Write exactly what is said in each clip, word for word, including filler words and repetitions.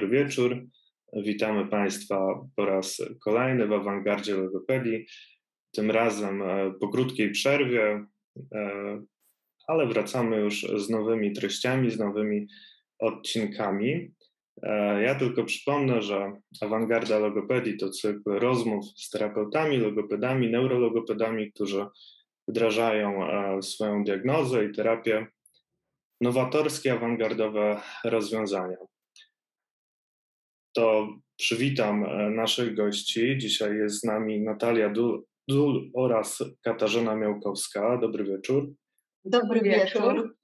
Dobry wieczór, witamy Państwa po raz kolejny w Awangardzie Logopedii, tym razem po krótkiej przerwie, ale wracamy już z nowymi treściami, z nowymi odcinkami. Ja tylko przypomnę, że Awangarda Logopedii to cykl rozmów z terapeutami, logopedami, neurologopedami, którzy wdrażają swoją diagnozę i terapię, nowatorskie, awangardowe rozwiązania. To przywitam naszych gości. Dzisiaj jest z nami Natalia Dul, Dul oraz Katarzyna Miałkowska. Dobry wieczór. Dobry wieczór.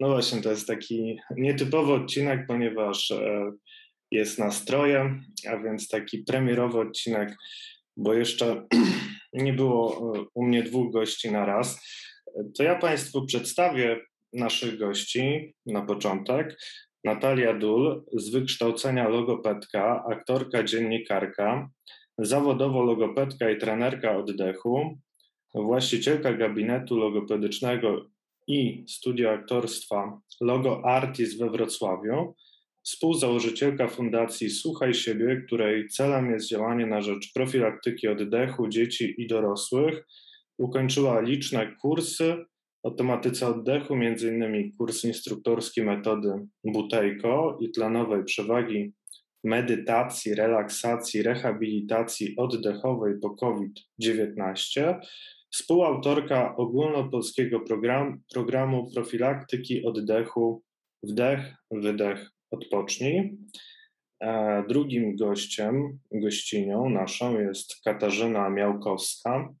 No właśnie, to jest taki nietypowy odcinek, ponieważ jest nastroje, a więc taki premierowy odcinek, bo jeszcze nie było u mnie dwóch gości na raz. To ja Państwu przedstawię naszych gości na początek. Natalia Dul, z wykształcenia logopedka, aktorka, dziennikarka, zawodowo logopedka i trenerka oddechu, właścicielka gabinetu logopedycznego i studia aktorstwa Logo Artis we Wrocławiu, współzałożycielka Fundacji Słuchaj siebie, której celem jest działanie na rzecz profilaktyki oddechu dzieci i dorosłych. Ukończyła liczne kursy o tematyce oddechu, między innymi kurs instruktorski metody Butejko i tlenowej przewagi medytacji, relaksacji, rehabilitacji oddechowej po COVID dziewiętnaście, współautorka ogólnopolskiego program, programu profilaktyki oddechu Wdech, Wydech, Odpocznij. E, drugim gościem, gościnią naszą jest Katarzyna Miałkowska,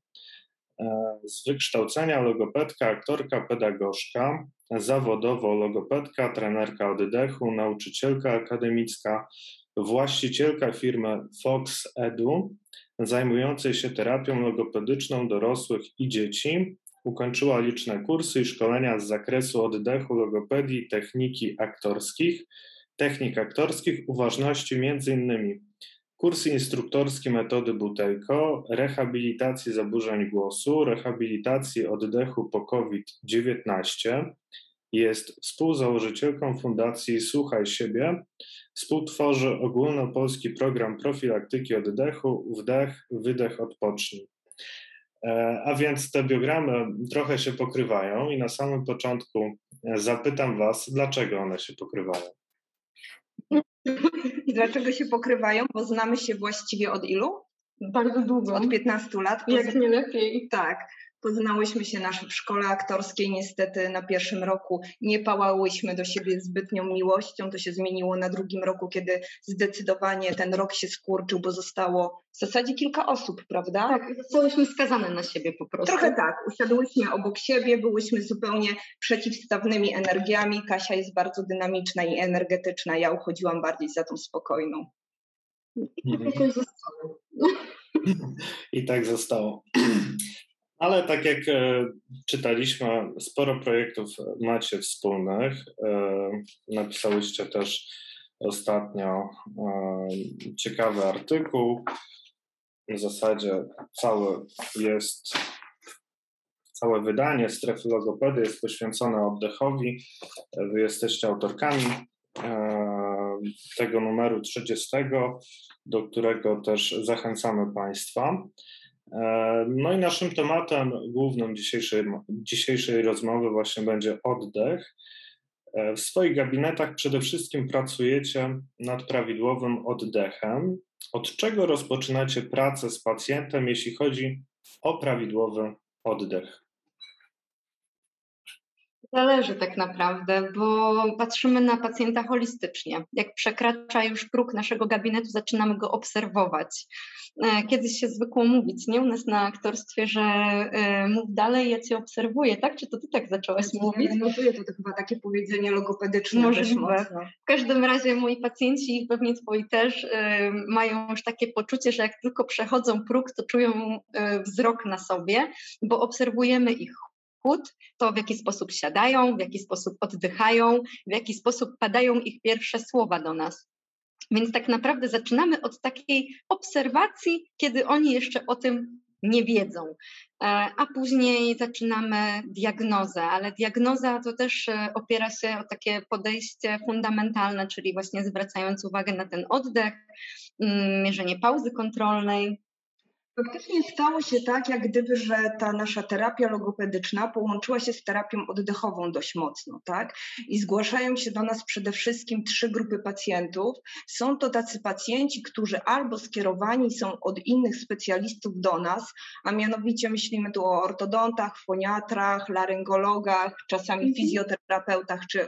z wykształcenia logopedka, aktorka, pedagogzka, zawodowo logopedka, trenerka oddechu, nauczycielka akademicka, właścicielka firmy Fox Edu, zajmującej się terapią logopedyczną dorosłych i dzieci. Ukończyła liczne kursy i szkolenia z zakresu oddechu, logopedii, techniki aktorskich, technik aktorskich, uważności między innymi kursy instruktorskie metody Butejko, rehabilitacji zaburzeń głosu, rehabilitacji oddechu po COVID dziewiętnaście. Jest współzałożycielką Fundacji Słuchaj siebie, współtworzy ogólnopolski program profilaktyki oddechu Wdech, Wydech, Odpocznij. A więc te biogramy trochę się pokrywają i na samym początku zapytam Was, dlaczego one się pokrywają. I dlaczego się pokrywają? Bo znamy się właściwie od ilu? Bardzo długo. Od piętnastu lat. Pozna... Jak nie lepiej. Tak. Poznałyśmy się nasz w szkole aktorskiej. Niestety na pierwszym roku nie pałałyśmy do siebie zbytnią miłością. To się zmieniło na drugim roku, kiedy zdecydowanie ten rok się skurczył, bo zostało w zasadzie kilka osób, prawda? Tak, zostałyśmy skazane na siebie po prostu. Trochę tak. Usiadłyśmy obok siebie, byłyśmy zupełnie przeciwstawnymi energiami. Kasia jest bardzo dynamiczna i energetyczna. Ja uchodziłam bardziej za tą spokojną. I tak jakoś zostało. I tak zostało. Ale tak jak czytaliśmy, sporo projektów macie wspólnych. Napisałyście też ostatnio ciekawy artykuł. W zasadzie całe jest, całe wydanie Strefy Logopedy jest poświęcone oddechowi. Wy jesteście autorkami tego numeru trzydziestego, do którego też zachęcamy Państwa. No i naszym tematem głównym dzisiejszej, dzisiejszej rozmowy właśnie będzie oddech. W swoich gabinetach przede wszystkim pracujecie nad prawidłowym oddechem. Od czego rozpoczynacie pracę z pacjentem, jeśli chodzi o prawidłowy oddech? Zależy tak naprawdę, bo patrzymy na pacjenta holistycznie. Jak przekracza już próg naszego gabinetu, zaczynamy go obserwować. Kiedyś się zwykło mówić, nie? U nas na aktorstwie, że y, mów dalej, ja Cię obserwuję, tak? Czy to Ty tak zaczęłaś no, mówić? No to, to chyba takie powiedzenie logopedyczne. Może w każdym razie moi pacjenci i pewnie Twoi też y, mają już takie poczucie, że jak tylko przechodzą próg, to czują y, wzrok na sobie, bo obserwujemy ich to, w jaki sposób siadają, w jaki sposób oddychają, w jaki sposób padają ich pierwsze słowa do nas. Więc tak naprawdę zaczynamy od takiej obserwacji, kiedy oni jeszcze o tym nie wiedzą. A później zaczynamy diagnozę, ale diagnoza to też opiera się o takie podejście fundamentalne, czyli właśnie zwracając uwagę na ten oddech, mierzenie pauzy kontrolnej. Faktycznie stało się tak, jak gdyby, że ta nasza terapia logopedyczna połączyła się z terapią oddechową dość mocno, tak? I zgłaszają się do nas przede wszystkim trzy grupy pacjentów. Są to tacy pacjenci, którzy albo skierowani są od innych specjalistów do nas, a mianowicie myślimy tu o ortodontach, foniatrach, laryngologach, czasami fizjoterapeutach czy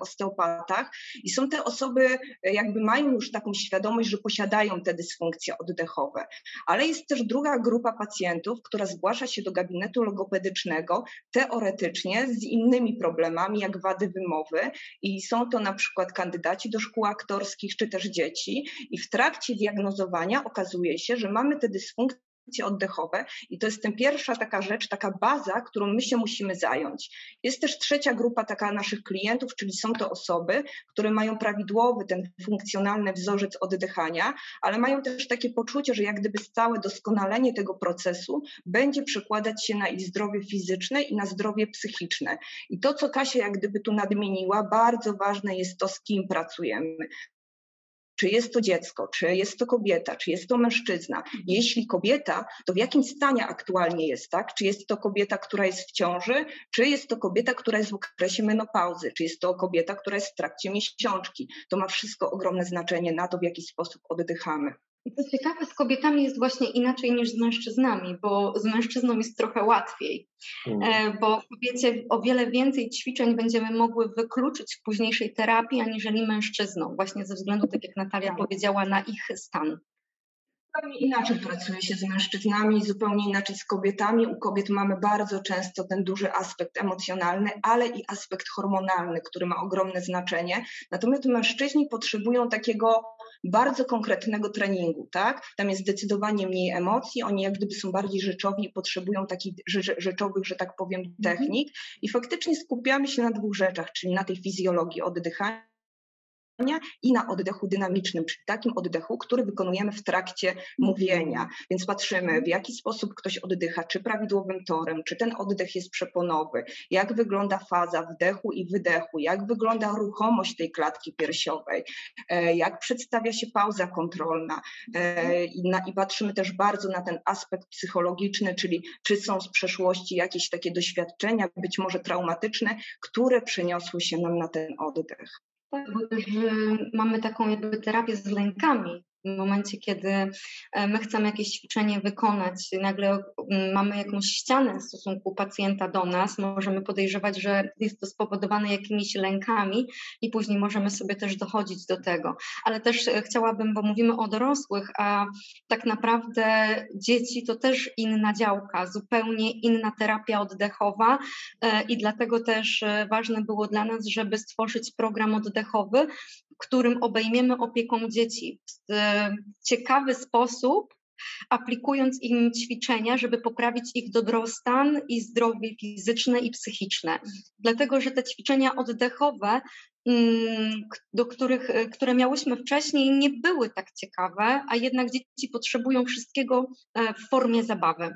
osteopatach. I są te osoby, jakby mają już taką świadomość, że posiadają te dysfunkcje oddechowe. Ale jest też druga grupa pacjentów, która zgłasza się do gabinetu logopedycznego teoretycznie z innymi problemami jak wady wymowy i są to na przykład kandydaci do szkół aktorskich czy też dzieci i w trakcie diagnozowania okazuje się, że mamy te dysfunkcje oddechowe i to jest ten pierwsza taka rzecz, taka baza, którą my się musimy zająć. Jest też trzecia grupa taka naszych klientów, czyli są to osoby, które mają prawidłowy ten funkcjonalny wzorzec oddychania, ale mają też takie poczucie, że jak gdyby stałe doskonalenie tego procesu będzie przekładać się na ich zdrowie fizyczne i na zdrowie psychiczne. I to, co Kasia jak gdyby tu nadmieniła, bardzo ważne jest to, z kim pracujemy. Czy jest to dziecko, czy jest to kobieta, czy jest to mężczyzna. Jeśli kobieta, to w jakim stanie aktualnie jest, tak? Czy jest to kobieta, która jest w ciąży, czy jest to kobieta, która jest w okresie menopauzy, czy jest to kobieta, która jest w trakcie miesiączki. To ma wszystko ogromne znaczenie na to, w jaki sposób oddychamy. I to ciekawe, z kobietami jest właśnie inaczej niż z mężczyznami, bo z mężczyzną jest trochę łatwiej, mm. bo kobiecie o wiele więcej ćwiczeń będziemy mogły wykluczyć w późniejszej terapii, aniżeli mężczyznom, właśnie ze względu, tak jak Natalia powiedziała, na ich stan. Zupełnie inaczej pracuje się z mężczyznami, zupełnie inaczej z kobietami. U kobiet mamy bardzo często ten duży aspekt emocjonalny, ale i aspekt hormonalny, który ma ogromne znaczenie. Natomiast mężczyźni potrzebują takiego bardzo konkretnego treningu, tak? Tam jest zdecydowanie mniej emocji, oni jak gdyby są bardziej rzeczowi i potrzebują takich rzeczowych, że tak powiem, technik. I faktycznie skupiamy się na dwóch rzeczach, czyli na tej fizjologii oddychania i na oddechu dynamicznym, czyli takim oddechu, który wykonujemy w trakcie mówienia. Więc patrzymy, w jaki sposób ktoś oddycha, czy prawidłowym torem, czy ten oddech jest przeponowy, jak wygląda faza wdechu i wydechu, jak wygląda ruchomość tej klatki piersiowej, jak przedstawia się pauza kontrolna. I, na, i patrzymy też bardzo na ten aspekt psychologiczny, czyli czy są z przeszłości jakieś takie doświadczenia, być może traumatyczne, które przeniosły się nam na ten oddech. Tak, bo też mamy taką jakby terapię z lękami. W momencie, kiedy my chcemy jakieś ćwiczenie wykonać, nagle mamy jakąś ścianę w stosunku pacjenta do nas, możemy podejrzewać, że jest to spowodowane jakimiś lękami i później możemy sobie też dochodzić do tego. Ale też chciałabym, bo mówimy o dorosłych, a tak naprawdę dzieci to też inna działka, zupełnie inna terapia oddechowa i dlatego też ważne było dla nas, żeby stworzyć program oddechowy, którym obejmiemy opieką dzieci w ciekawy sposób, aplikując im ćwiczenia, żeby poprawić ich dobrostan i zdrowie fizyczne i psychiczne. Dlatego, że te ćwiczenia oddechowe, do których, które miałyśmy wcześniej, nie były tak ciekawe, a jednak dzieci potrzebują wszystkiego w formie zabawy.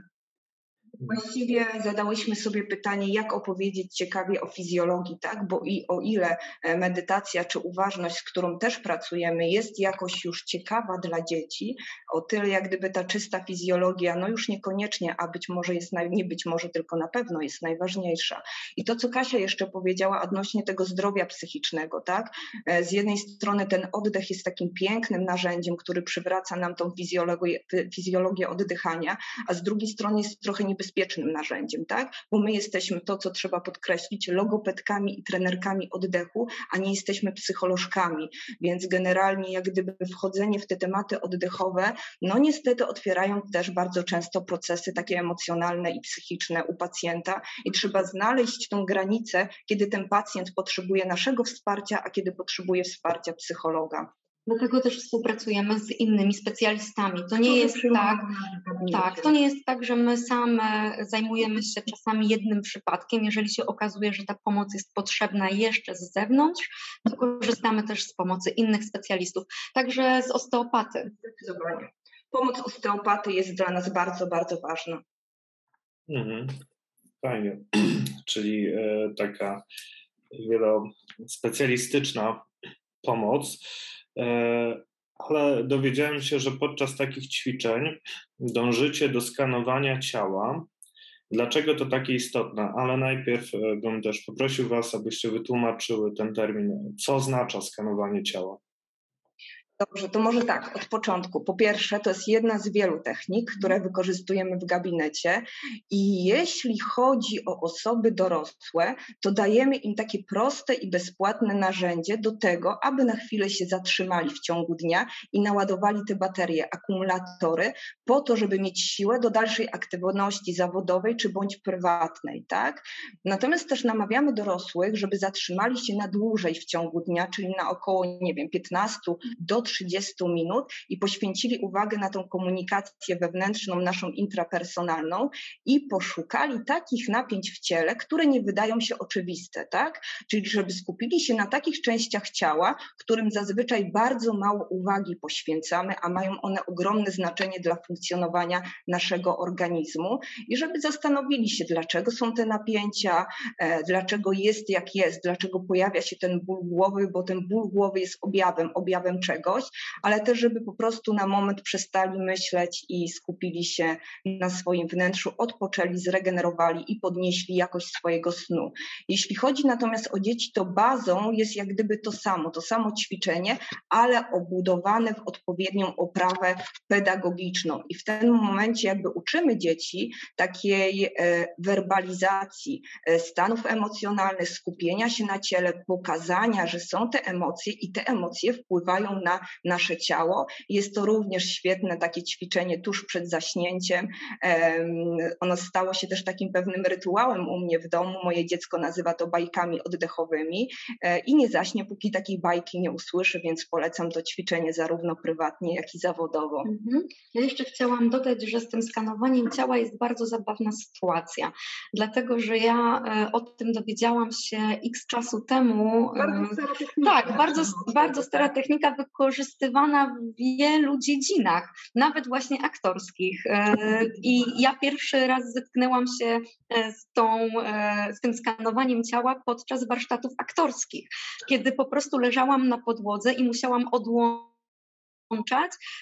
Właściwie zadałyśmy sobie pytanie, jak opowiedzieć ciekawie o fizjologii, tak? Bo i o ile medytacja czy uważność, z którą też pracujemy, jest jakoś już ciekawa dla dzieci, o tyle jak gdyby ta czysta fizjologia, no już niekoniecznie, a być może jest, nie być może, tylko na pewno jest najważniejsza. I to, co Kasia jeszcze powiedziała odnośnie tego zdrowia psychicznego, tak? Z jednej strony ten oddech jest takim pięknym narzędziem, który przywraca nam tą fizjologię, fizjologię oddychania, a z drugiej strony jest trochę niebezpieczny. bezpiecznym narzędziem, tak? Bo my jesteśmy, to co trzeba podkreślić, logopedkami i trenerkami oddechu, a nie jesteśmy psycholożkami, więc generalnie jak gdyby wchodzenie w te tematy oddechowe, no niestety otwierają też bardzo często procesy takie emocjonalne i psychiczne u pacjenta i trzeba znaleźć tą granicę, kiedy ten pacjent potrzebuje naszego wsparcia, a kiedy potrzebuje wsparcia psychologa. Dlatego też współpracujemy z innymi specjalistami. To nie jest tak, tak, to nie jest tak, że my same zajmujemy się czasami jednym przypadkiem. Jeżeli się okazuje, że ta pomoc jest potrzebna jeszcze z zewnątrz, to korzystamy też z pomocy innych specjalistów, także z osteopaty. Zdecydowanie. pomoc osteopaty jest dla nas bardzo, bardzo ważna. Mhm. Fajnie. Czyli y, taka wielospecjalistyczna pomoc. Y, ale dowiedziałem się, że podczas takich ćwiczeń dążycie do skanowania ciała. Dlaczego to takie istotne? Ale najpierw bym też poprosił Was, abyście wytłumaczyły ten termin. Co oznacza skanowanie ciała? Dobrze, to może tak, od początku. Po pierwsze, to jest jedna z wielu technik, które wykorzystujemy w gabinecie i jeśli chodzi o osoby dorosłe, to dajemy im takie proste i bezpłatne narzędzie do tego, aby na chwilę się zatrzymali w ciągu dnia i naładowali te baterie, akumulatory, po to, żeby mieć siłę do dalszej aktywności zawodowej czy bądź prywatnej, tak? Natomiast też namawiamy dorosłych, żeby zatrzymali się na dłużej w ciągu dnia, czyli na około, nie wiem, piętnastu do trzydziestu minut i poświęcili uwagę na tą komunikację wewnętrzną, naszą intrapersonalną i poszukali takich napięć w ciele, które nie wydają się oczywiste, tak? Czyli żeby skupili się na takich częściach ciała, którym zazwyczaj bardzo mało uwagi poświęcamy, a mają one ogromne znaczenie dla funkcjonowania naszego organizmu i żeby zastanowili się, dlaczego są te napięcia, e, dlaczego jest jak jest, dlaczego pojawia się ten ból głowy, bo ten ból głowy jest objawem, objawem czegoś. Ale też, żeby po prostu na moment przestali myśleć i skupili się na swoim wnętrzu, odpoczęli, zregenerowali i podnieśli jakość swojego snu. Jeśli chodzi natomiast o dzieci, to bazą jest jak gdyby to samo, to samo ćwiczenie, ale obudowane w odpowiednią oprawę pedagogiczną. I w tym momencie jakby uczymy dzieci takiej werbalizacji stanów emocjonalnych, skupienia się na ciele, pokazania, że są te emocje i te emocje wpływają na na nasze ciało. Jest to również świetne takie ćwiczenie tuż przed zaśnięciem. Um, ono stało się też takim pewnym rytuałem u mnie w domu. Moje dziecko nazywa to bajkami oddechowymi e, i nie zaśnie, póki takiej bajki nie usłyszy, więc polecam to ćwiczenie zarówno prywatnie, jak i zawodowo. Mhm. Ja jeszcze chciałam dodać, że z tym skanowaniem ciała jest bardzo zabawna sytuacja, dlatego, że ja e, o tym dowiedziałam się x czasu temu. Bardzo stara technika. Tak, bardzo, bardzo stara technika wykorzystywana w wielu dziedzinach, nawet właśnie aktorskich. I ja pierwszy raz zetknęłam się z, tą, z tym skanowaniem ciała podczas warsztatów aktorskich, kiedy po prostu leżałam na podłodze i musiałam odłączyć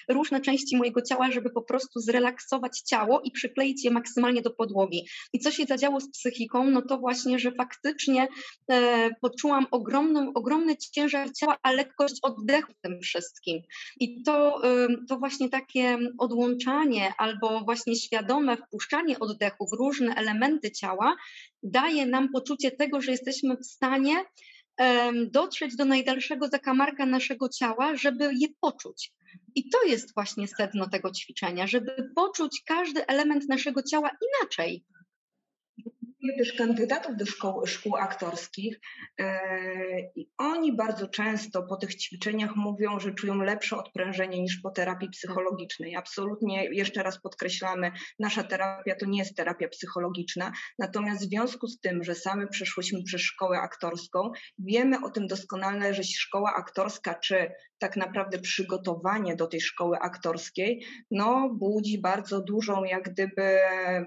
różne części mojego ciała, żeby po prostu zrelaksować ciało i przykleić je maksymalnie do podłogi. I co się zadziało z psychiką, no to właśnie, że faktycznie e, poczułam ogromną, ogromny ciężar ciała, a lekkość oddechu w tym wszystkim. I to, e, to właśnie takie odłączanie albo właśnie świadome wpuszczanie oddechu w różne elementy ciała daje nam poczucie tego, że jesteśmy w stanie e, dotrzeć do najdalszego zakamarka naszego ciała, żeby je poczuć. I to jest właśnie sedno tego ćwiczenia, żeby poczuć każdy element naszego ciała inaczej. Też kandydatów do szkoły, szkół aktorskich yy, i oni bardzo często po tych ćwiczeniach mówią, że czują lepsze odprężenie niż po terapii psychologicznej. Absolutnie, jeszcze raz podkreślamy, nasza terapia to nie jest terapia psychologiczna, natomiast w związku z tym, że same przeszłyśmy przez szkołę aktorską, wiemy o tym doskonale, że szkoła aktorska czy tak naprawdę przygotowanie do tej szkoły aktorskiej no, budzi bardzo dużą, jak gdyby,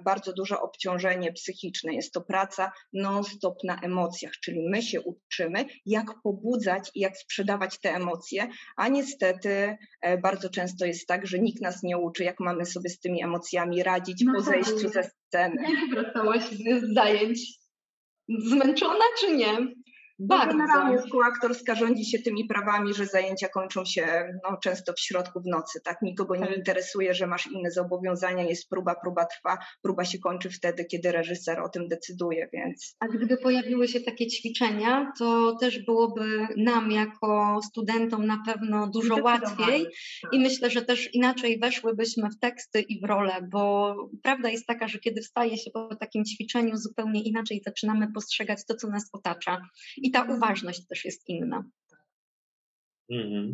bardzo duże obciążenie psychiczne. Jest to praca non-stop na emocjach, czyli my się uczymy, jak pobudzać i jak sprzedawać te emocje, a niestety e, bardzo często jest tak, że nikt nas nie uczy, jak mamy sobie z tymi emocjami radzić no po zejściu ze sceny. Jak wracałaś z zajęć? Zmęczona czy nie? Bardzo. Generalnie szkoła aktorska rządzi się tymi prawami, że zajęcia kończą się no, często w środku w nocy. Tak? Nikogo nie interesuje, że masz inne zobowiązania, jest próba, próba trwa, próba się kończy wtedy, kiedy reżyser o tym decyduje. Więc. A gdyby pojawiły się takie ćwiczenia, to też byłoby nam jako studentom na pewno dużo łatwiej i myślę, że też inaczej weszłybyśmy w teksty i w role, bo prawda jest taka, że kiedy wstaje się po takim ćwiczeniu, zupełnie inaczej zaczynamy postrzegać to, co nas otacza. I ta uważność też jest inna. Mm-hmm.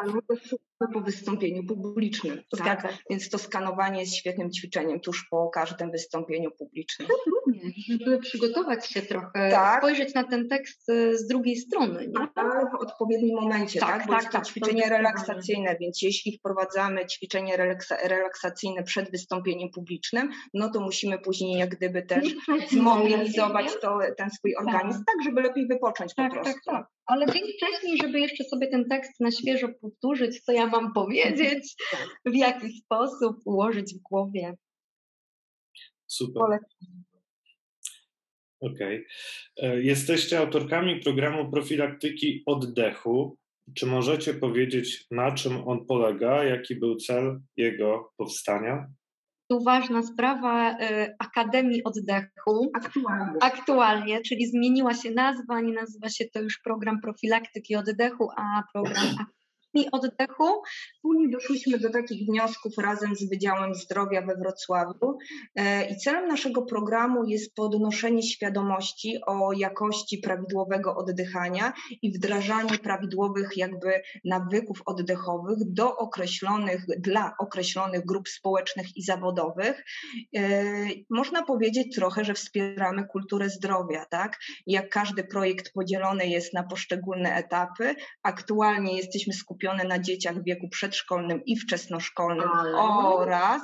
albo też po wystąpieniu publicznym. Tak? Tak. Więc to skanowanie jest świetnym ćwiczeniem tuż po każdym wystąpieniu publicznym. Tak, również, żeby przygotować się trochę, tak. Spojrzeć na ten tekst z drugiej strony. Nie? A w odpowiednim momencie, tak? tak? Bo tak, jest to tak, ćwiczenie to relaksacyjne, więc jeśli wprowadzamy ćwiczenie relaksa- relaksacyjne przed wystąpieniem publicznym, no to musimy później jak gdyby też zmobilizować to, ten swój organizm, tak, tak żeby lepiej wypocząć tak, po prostu. Tak, tak. Ale dzień wcześniej, żeby jeszcze sobie ten tekst na świeżo powtórzyć, co ja wam powiedzieć, w jaki sposób ułożyć w głowie. Super. Okej. Okay. Jesteście autorkami programu profilaktyki oddechu. Czy możecie powiedzieć, na czym on polega, jaki był cel jego powstania? Tu ważna sprawa y, Akademii Oddechu. Aktualnie. Aktualnie, czyli zmieniła się nazwa, nie nazywa się to już program profilaktyki oddechu, a program Akademii Oddechu. Później doszliśmy do takich wniosków razem z Wydziałem Zdrowia we Wrocławiu y, i celem naszego programu jest podnoszenie świadomości o jakości prawidłowego oddychania i wdrażanie prawidłowych jakby nawyków oddechowych do określonych, dla określonych grup społecznych i zawodowych. Yy, można powiedzieć trochę, że wspieramy kulturę zdrowia, tak? Jak każdy projekt podzielony jest na poszczególne etapy. Aktualnie jesteśmy skupione na dzieciach w wieku przedszkolnym i wczesnoszkolnym ale... oraz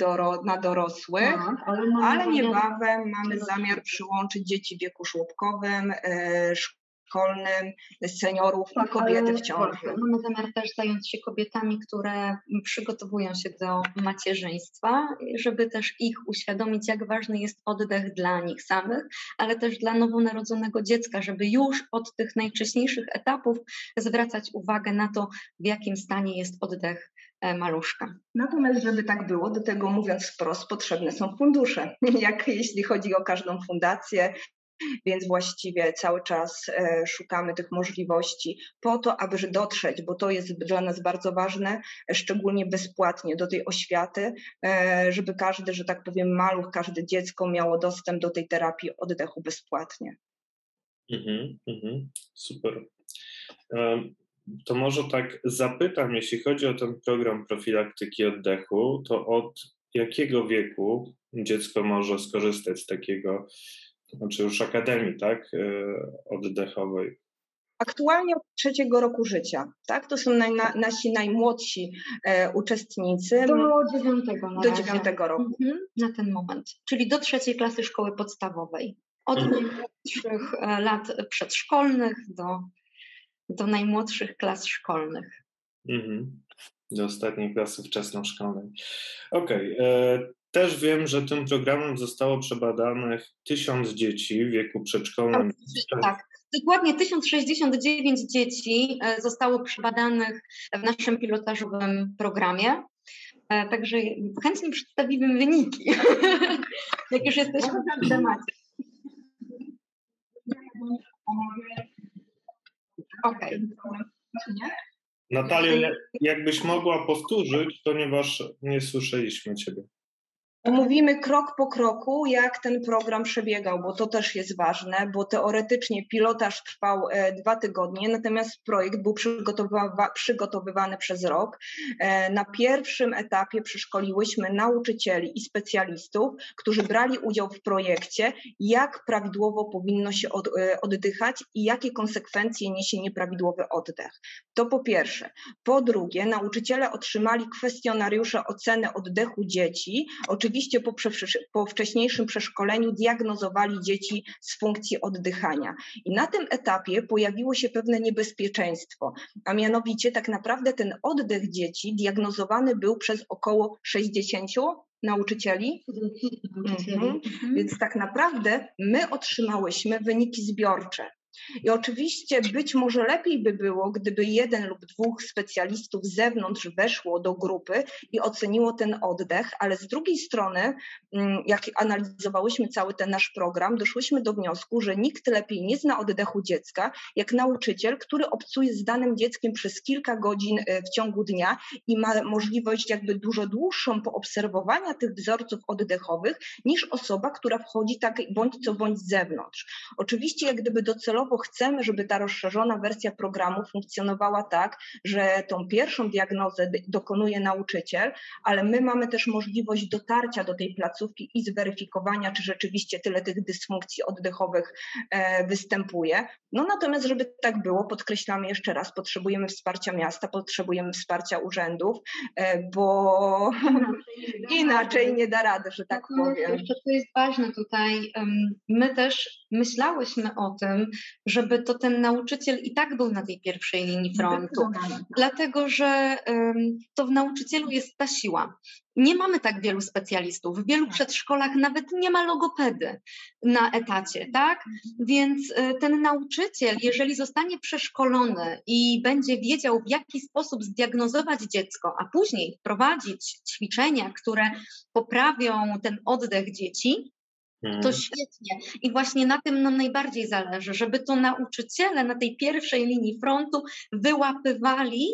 doro- na dorosłych, a, ale, mamy ale niebawem mamy zamiar przyłączyć dzieci w wieku żłobkowym, yy, szkolnym, seniorów i kobiety w ciąży. Mamy zamiar też zająć się kobietami, które przygotowują się do macierzyństwa, żeby też ich uświadomić, jak ważny jest oddech dla nich samych, ale też dla nowonarodzonego dziecka, żeby już od tych najwcześniejszych etapów zwracać uwagę na to, w jakim stanie jest oddech maluszka. Natomiast, żeby tak było, do tego mówiąc wprost, potrzebne są fundusze, jak jeśli chodzi o każdą fundację. Więc właściwie cały czas szukamy tych możliwości po to, aby dotrzeć, bo to jest dla nas bardzo ważne, szczególnie bezpłatnie do tej oświaty, żeby każdy, że tak powiem maluch, każde dziecko miało dostęp do tej terapii oddechu bezpłatnie. Mhm, mhm, super. To może tak zapytam, jeśli chodzi o ten program profilaktyki oddechu, to od jakiego wieku dziecko może skorzystać z takiego Znaczy już akademii, tak, oddechowej. Aktualnie od trzeciego roku życia, tak? To są naj, na, nasi najmłodsi e, uczestnicy. Do dziewiątego na Do dziewiątego roku. Mhm, na ten moment, czyli do trzeciej klasy szkoły podstawowej. Od mhm. najmłodszych lat przedszkolnych do, do najmłodszych klas szkolnych. Mhm. Do ostatniej klasy wczesnoszkolnej. Okej. Okay. Też wiem, że tym programem zostało przebadanych tysiąc dzieci w wieku przedszkolnym. Tak, tak. Dokładnie tysiąc sześćdziesiąt dziewięć dzieci zostało przebadanych w naszym pilotażowym programie. Także chętnie przedstawimy wyniki, jak już jesteśmy na temacie. Okej. Okay. Natalia, jakbyś mogła powtórzyć, ponieważ nie słyszeliśmy Ciebie. Mówimy krok po kroku, jak ten program przebiegał, bo to też jest ważne, bo teoretycznie pilotaż trwał e, dwa tygodnie, natomiast projekt był przygotowywa- przygotowywany przez rok. E, na pierwszym etapie przeszkoliłyśmy nauczycieli i specjalistów, którzy brali udział w projekcie, jak prawidłowo powinno się od, e, oddychać i jakie konsekwencje niesie nieprawidłowy oddech. To po pierwsze. Po drugie, nauczyciele otrzymali kwestionariusze oceny oddechu dzieci. Oczywiście po, po wcześniejszym przeszkoleniu diagnozowali dzieci z funkcji oddychania. I na tym etapie pojawiło się pewne niebezpieczeństwo, a mianowicie tak naprawdę ten oddech dzieci diagnozowany był przez około sześćdziesięciu nauczycieli, mhm. więc tak naprawdę my otrzymałyśmy wyniki zbiorcze. I oczywiście być może lepiej by było, gdyby jeden lub dwóch specjalistów z zewnątrz weszło do grupy i oceniło ten oddech, ale z drugiej strony, jak analizowałyśmy cały ten nasz program, doszłyśmy do wniosku, że nikt lepiej nie zna oddechu dziecka, jak nauczyciel, który obcuje z danym dzieckiem przez kilka godzin w ciągu dnia i ma możliwość jakby dużo dłuższą poobserwowania tych wzorców oddechowych niż osoba, która wchodzi tak bądź co bądź z zewnątrz. Oczywiście jak gdyby docelowo albo chcemy, żeby ta rozszerzona wersja programu funkcjonowała tak, że tą pierwszą diagnozę dokonuje nauczyciel, ale my mamy też możliwość dotarcia do tej placówki i zweryfikowania, czy rzeczywiście tyle tych dysfunkcji oddechowych występuje. No natomiast, żeby tak było, podkreślamy jeszcze raz, potrzebujemy wsparcia miasta, potrzebujemy wsparcia urzędów, bo inaczej, inaczej nie da rady, że tak no, powiem. Jeszcze to jest ważne tutaj. My też myślałyśmy o tym, żeby to ten nauczyciel i tak był na tej pierwszej linii frontu, dlatego że to w nauczycielu jest ta siła. Nie mamy tak wielu specjalistów. W wielu przedszkolach nawet nie ma logopedy na etacie, tak? Więc ten nauczyciel, jeżeli zostanie przeszkolony i będzie wiedział, w jaki sposób zdiagnozować dziecko, a później wprowadzić ćwiczenia, które poprawią ten oddech dzieci, to świetnie. I właśnie na tym nam najbardziej zależy, żeby to nauczyciele na tej pierwszej linii frontu wyłapywali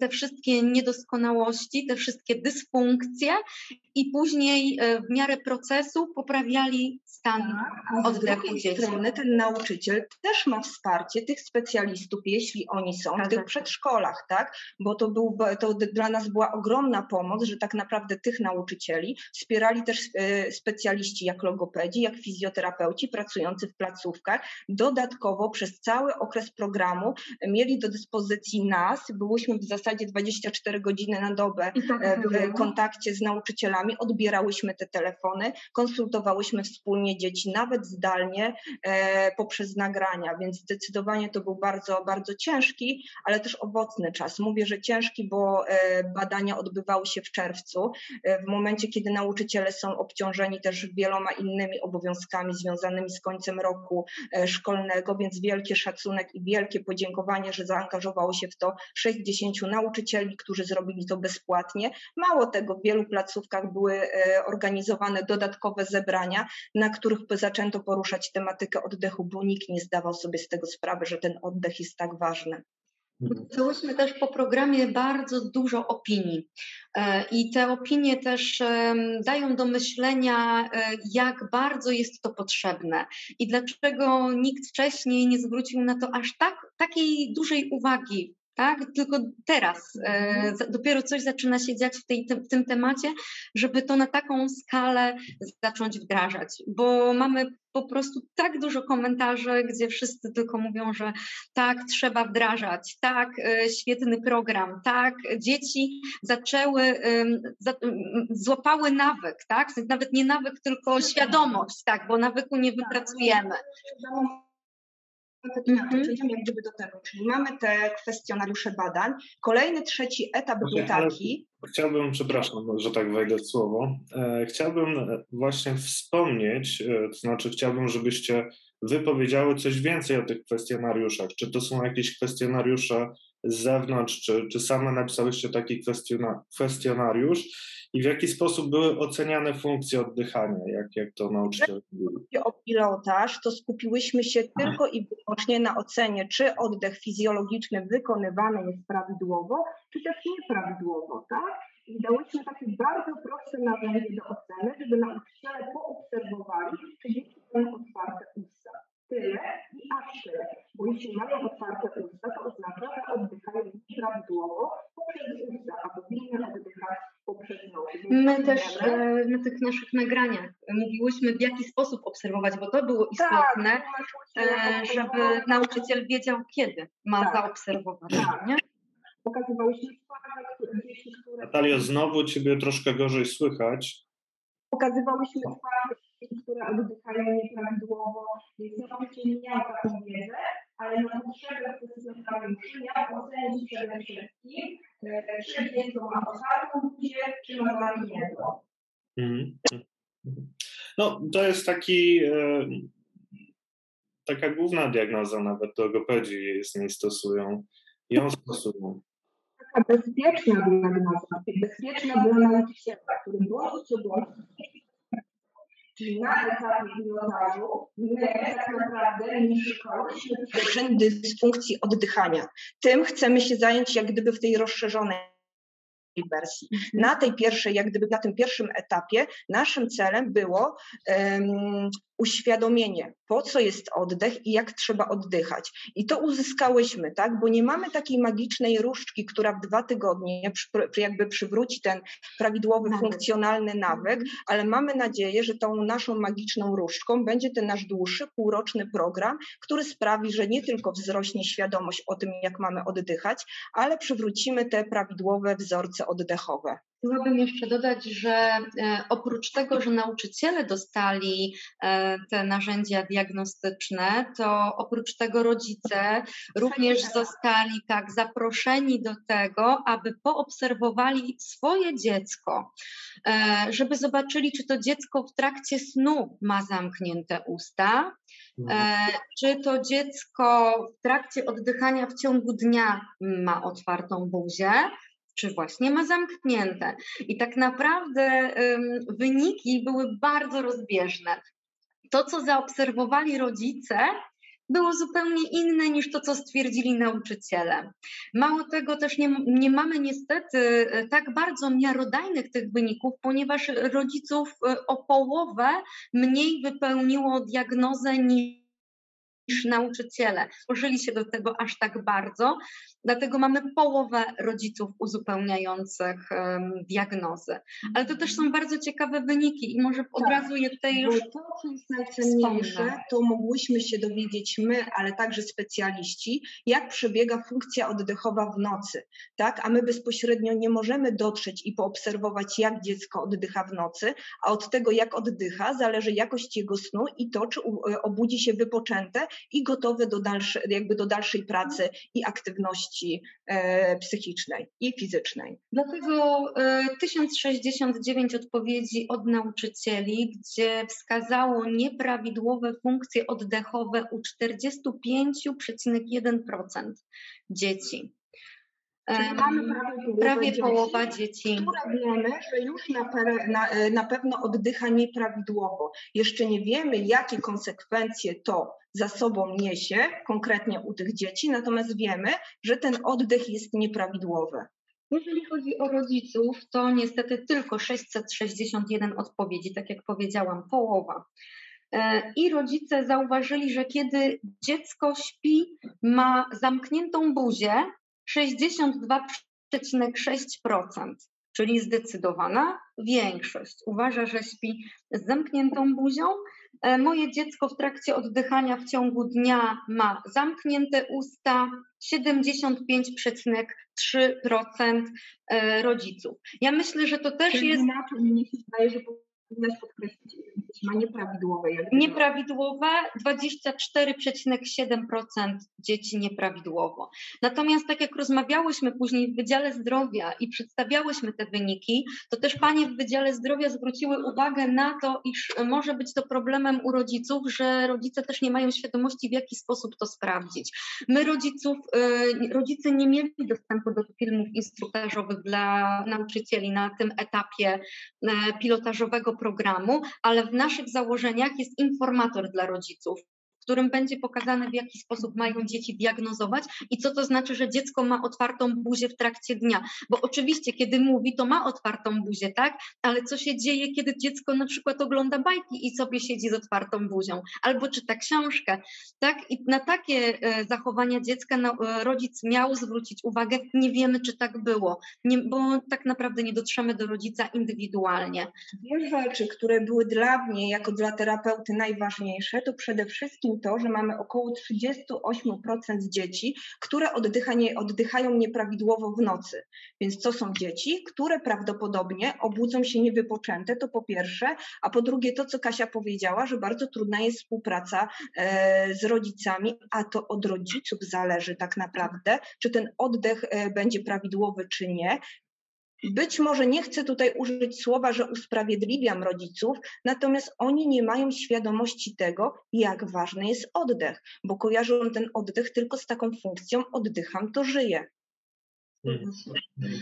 te wszystkie niedoskonałości, te wszystkie dysfunkcje i później w miarę procesu poprawiali stan oddechu dzieci. Z drugiej strony ten nauczyciel też ma wsparcie tych specjalistów, jeśli oni są w tych przedszkolach, tak? Bo to, był, to dla nas była ogromna pomoc, że tak naprawdę tych nauczycieli wspierali też specjaliści jak logopedzi, jak fizjoterapeuci pracujący w placówkach. Dodatkowo przez cały okres programu mieli do dyspozycji nas, byłyśmy w zasadzie dwadzieścia cztery godziny na dobę w kontakcie z nauczycielami, odbierałyśmy te telefony, konsultowałyśmy wspólnie dzieci, nawet zdalnie e, poprzez nagrania, więc zdecydowanie to był bardzo, bardzo ciężki, ale też owocny czas. Mówię, że ciężki, bo e, badania odbywały się w czerwcu, e, w momencie, kiedy nauczyciele są obciążeni też wieloma innymi obowiązkami związanymi z końcem roku e, szkolnego, więc wielki szacunek i wielkie podziękowanie, że zaangażowało się w to sześćdziesięciu nauczycieli, którzy zrobili to bezpłatnie. Mało tego, w wielu placówkach były organizowane dodatkowe zebrania, na których zaczęto poruszać tematykę oddechu, bo nikt nie zdawał sobie z tego sprawy, że ten oddech jest tak ważny. Dostałyśmy też po programie bardzo dużo opinii i te opinie też dają do myślenia, jak bardzo jest to potrzebne i dlaczego nikt wcześniej nie zwrócił na to aż tak, takiej dużej uwagi. Tak? Tylko teraz e, dopiero coś zaczyna się dziać w, tej, te, w tym temacie, żeby to na taką skalę zacząć wdrażać, bo mamy po prostu tak dużo komentarzy, gdzie wszyscy tylko mówią, że tak, trzeba wdrażać, tak, e, świetny program, tak, dzieci zaczęły, e, za, złapały nawyk, tak, nawet nie nawyk, tylko świadomość, tak, bo nawyku nie wypracujemy. Nauczycielem, jak gdyby do tego. Czyli mamy te kwestionariusze badań. Kolejny, trzeci etap okay, był taki. Chciałbym, przepraszam, że tak wejdę w słowo, e, chciałbym właśnie wspomnieć, e, to znaczy chciałbym, żebyście wypowiedziały coś więcej o tych kwestionariuszach. Czy to są jakieś kwestionariusze z zewnątrz, czy, czy same napisałyście taki kwestiona, kwestionariusz i w jaki sposób były oceniane funkcje oddychania, jak, jak to nauczyciel mówił? O pilotaż to skupiłyśmy się tylko i wyłącznie na ocenie, czy oddech fizjologiczny wykonywany jest prawidłowo, czy też nieprawidłowo, tak? I dałyśmy takie bardzo proste narzędzie do oceny, żeby nauczyciele poobserwowali, czy dzieci mają otwarte usta. Tyle i aż tyle, bo jeśli mają otwarte usta, to oznacza, że oddychają prawidłowo poprzez usta, a powinny oddychać poprzez nos. My też e, na tych naszych nagraniach mówiłyśmy, w jaki sposób obserwować, bo to było istotne, tak, e, żeby nauczyciel wiedział, kiedy ma tak zaobserwować. Tak, nie? Pokazywałyśmy składane, które dzieci, które... Natalio, znowu Ciebie troszkę gorzej słychać. Pokazywałyśmy składane, które oddychają nieprawidłowo, więc nauczyciel miał taką wiedzę, ale na potrzeby kwestionariuszy miał ocenić przede wszystkim, czy dziecko ma otwartą buzię, czy ma zamkniętą. No, to jest taki, e, taka główna diagnoza, nawet logopedzi jej z niej stosują, ją stosują. Taka bezpieczna diagnoza, bezpieczna dla nauczyciela, który był osobą. Czyli na etapie pilotażu my tak naprawdę nie szukałyśmy przyczyn dysfunkcji oddychania. Tym chcemy się zająć jak gdyby w tej rozszerzonej wersji. Na tej pierwszej, jak gdyby na tym pierwszym etapie naszym celem było um, uświadomienie, po co jest oddech i jak trzeba oddychać. I to uzyskałyśmy, tak? Bo nie mamy takiej magicznej różdżki, która w dwa tygodnie przy, jakby przywróci ten prawidłowy, nawyk. funkcjonalny nawyk, ale mamy nadzieję, że tą naszą magiczną różdżką będzie ten nasz dłuższy, półroczny program, który sprawi, że nie tylko wzrośnie świadomość o tym, jak mamy oddychać, ale przywrócimy te prawidłowe wzorce oddechowe. Chciałabym jeszcze dodać, że oprócz tego, że nauczyciele dostali te narzędzia diagnostyczne, to oprócz tego rodzice również zostali tak zaproszeni do tego, aby poobserwowali swoje dziecko, żeby zobaczyli, czy to dziecko w trakcie snu ma zamknięte usta, czy to dziecko w trakcie oddychania w ciągu dnia ma otwartą buzię, czy właśnie ma zamknięte. I tak naprawdę ym, wyniki były bardzo rozbieżne. To, co zaobserwowali rodzice, było zupełnie inne niż to, co stwierdzili nauczyciele. Mało tego, też nie, nie mamy niestety tak bardzo miarodajnych tych wyników, ponieważ rodziców o połowę mniej wypełniło diagnozę niż niż nauczyciele. Użyli się do tego aż tak bardzo, dlatego mamy połowę rodziców uzupełniających um, diagnozy. Ale to też są bardzo ciekawe wyniki i może od tak, razu je tutaj już to, co jest najcenniejsze, to mogłyśmy się dowiedzieć my, ale także specjaliści, jak przebiega funkcja oddechowa w nocy, tak? A my bezpośrednio nie możemy dotrzeć i poobserwować, jak dziecko oddycha w nocy, a od tego, jak oddycha, zależy jakość jego snu i to, czy obudzi się wypoczęte i gotowe do, dalsze, jakby do dalszej pracy i aktywności e, psychicznej i fizycznej. Dlatego e, tysiąc sześćdziesiąt dziewięć odpowiedzi od nauczycieli, gdzie wskazało nieprawidłowe funkcje oddechowe u czterdzieści pięć przecinek jeden procent dzieci. Mamy prawie, prawie dzieci, połowa dzieci, które wiemy, że już na, na, na pewno oddycha nieprawidłowo. Jeszcze nie wiemy, jakie konsekwencje to za sobą niesie konkretnie u tych dzieci, natomiast wiemy, że ten oddech jest nieprawidłowy. Jeżeli chodzi o rodziców, to niestety tylko sześćset sześćdziesiąt jeden odpowiedzi, tak jak powiedziałam, połowa. I rodzice zauważyli, że kiedy dziecko śpi, ma zamkniętą buzię, sześćdziesiąt dwa przecinek sześć procent, czyli zdecydowana większość uważa, że śpi z zamkniętą buzią. Moje dziecko w trakcie oddychania w ciągu dnia ma zamknięte usta, siedemdziesiąt pięć przecinek trzy procent rodziców. Ja myślę, że to też czyli jest... Inaczej, mnie się zdaje, że powinnaś podkreślić, ma nieprawidłowe. Nieprawidłowe, dwadzieścia cztery przecinek siedem procent dzieci nieprawidłowo. Natomiast tak jak rozmawiałyśmy później w Wydziale Zdrowia i przedstawiałyśmy te wyniki, to też panie w Wydziale Zdrowia zwróciły uwagę na to, iż może być to problemem u rodziców, że rodzice też nie mają świadomości, w jaki sposób to sprawdzić. My rodziców, rodzice nie mieli dostępu do filmów instruktażowych dla nauczycieli na tym etapie pilotażowego programu, ale w naszych w założeniach jest informator dla rodziców, w którym będzie pokazane, w jaki sposób mają dzieci diagnozować i co to znaczy, że dziecko ma otwartą buzię w trakcie dnia. Bo oczywiście, kiedy mówi, to ma otwartą buzię, tak? Ale co się dzieje, kiedy dziecko na przykład ogląda bajki i sobie siedzi z otwartą buzią albo czyta książkę, tak? I na takie zachowania dziecka rodzic miał zwrócić uwagę. Nie wiemy, czy tak było, nie, bo tak naprawdę nie dotrzemy do rodzica indywidualnie. Dwie rzeczy, które były dla mnie jako dla terapeuty najważniejsze, to przede wszystkim to, że mamy około trzydzieści osiem procent dzieci, które oddycha nie, oddychają nieprawidłowo w nocy. Więc to są dzieci, które prawdopodobnie obudzą się niewypoczęte, to po pierwsze, a po drugie to, co Kasia powiedziała, że bardzo trudna jest współpraca e, z rodzicami, a to od rodziców zależy tak naprawdę, czy ten oddech e, będzie prawidłowy, czy nie. Być może nie chcę tutaj użyć słowa, że usprawiedliwiam rodziców, natomiast oni nie mają świadomości tego, jak ważny jest oddech, bo kojarzą ten oddech tylko z taką funkcją: oddycham, to żyję.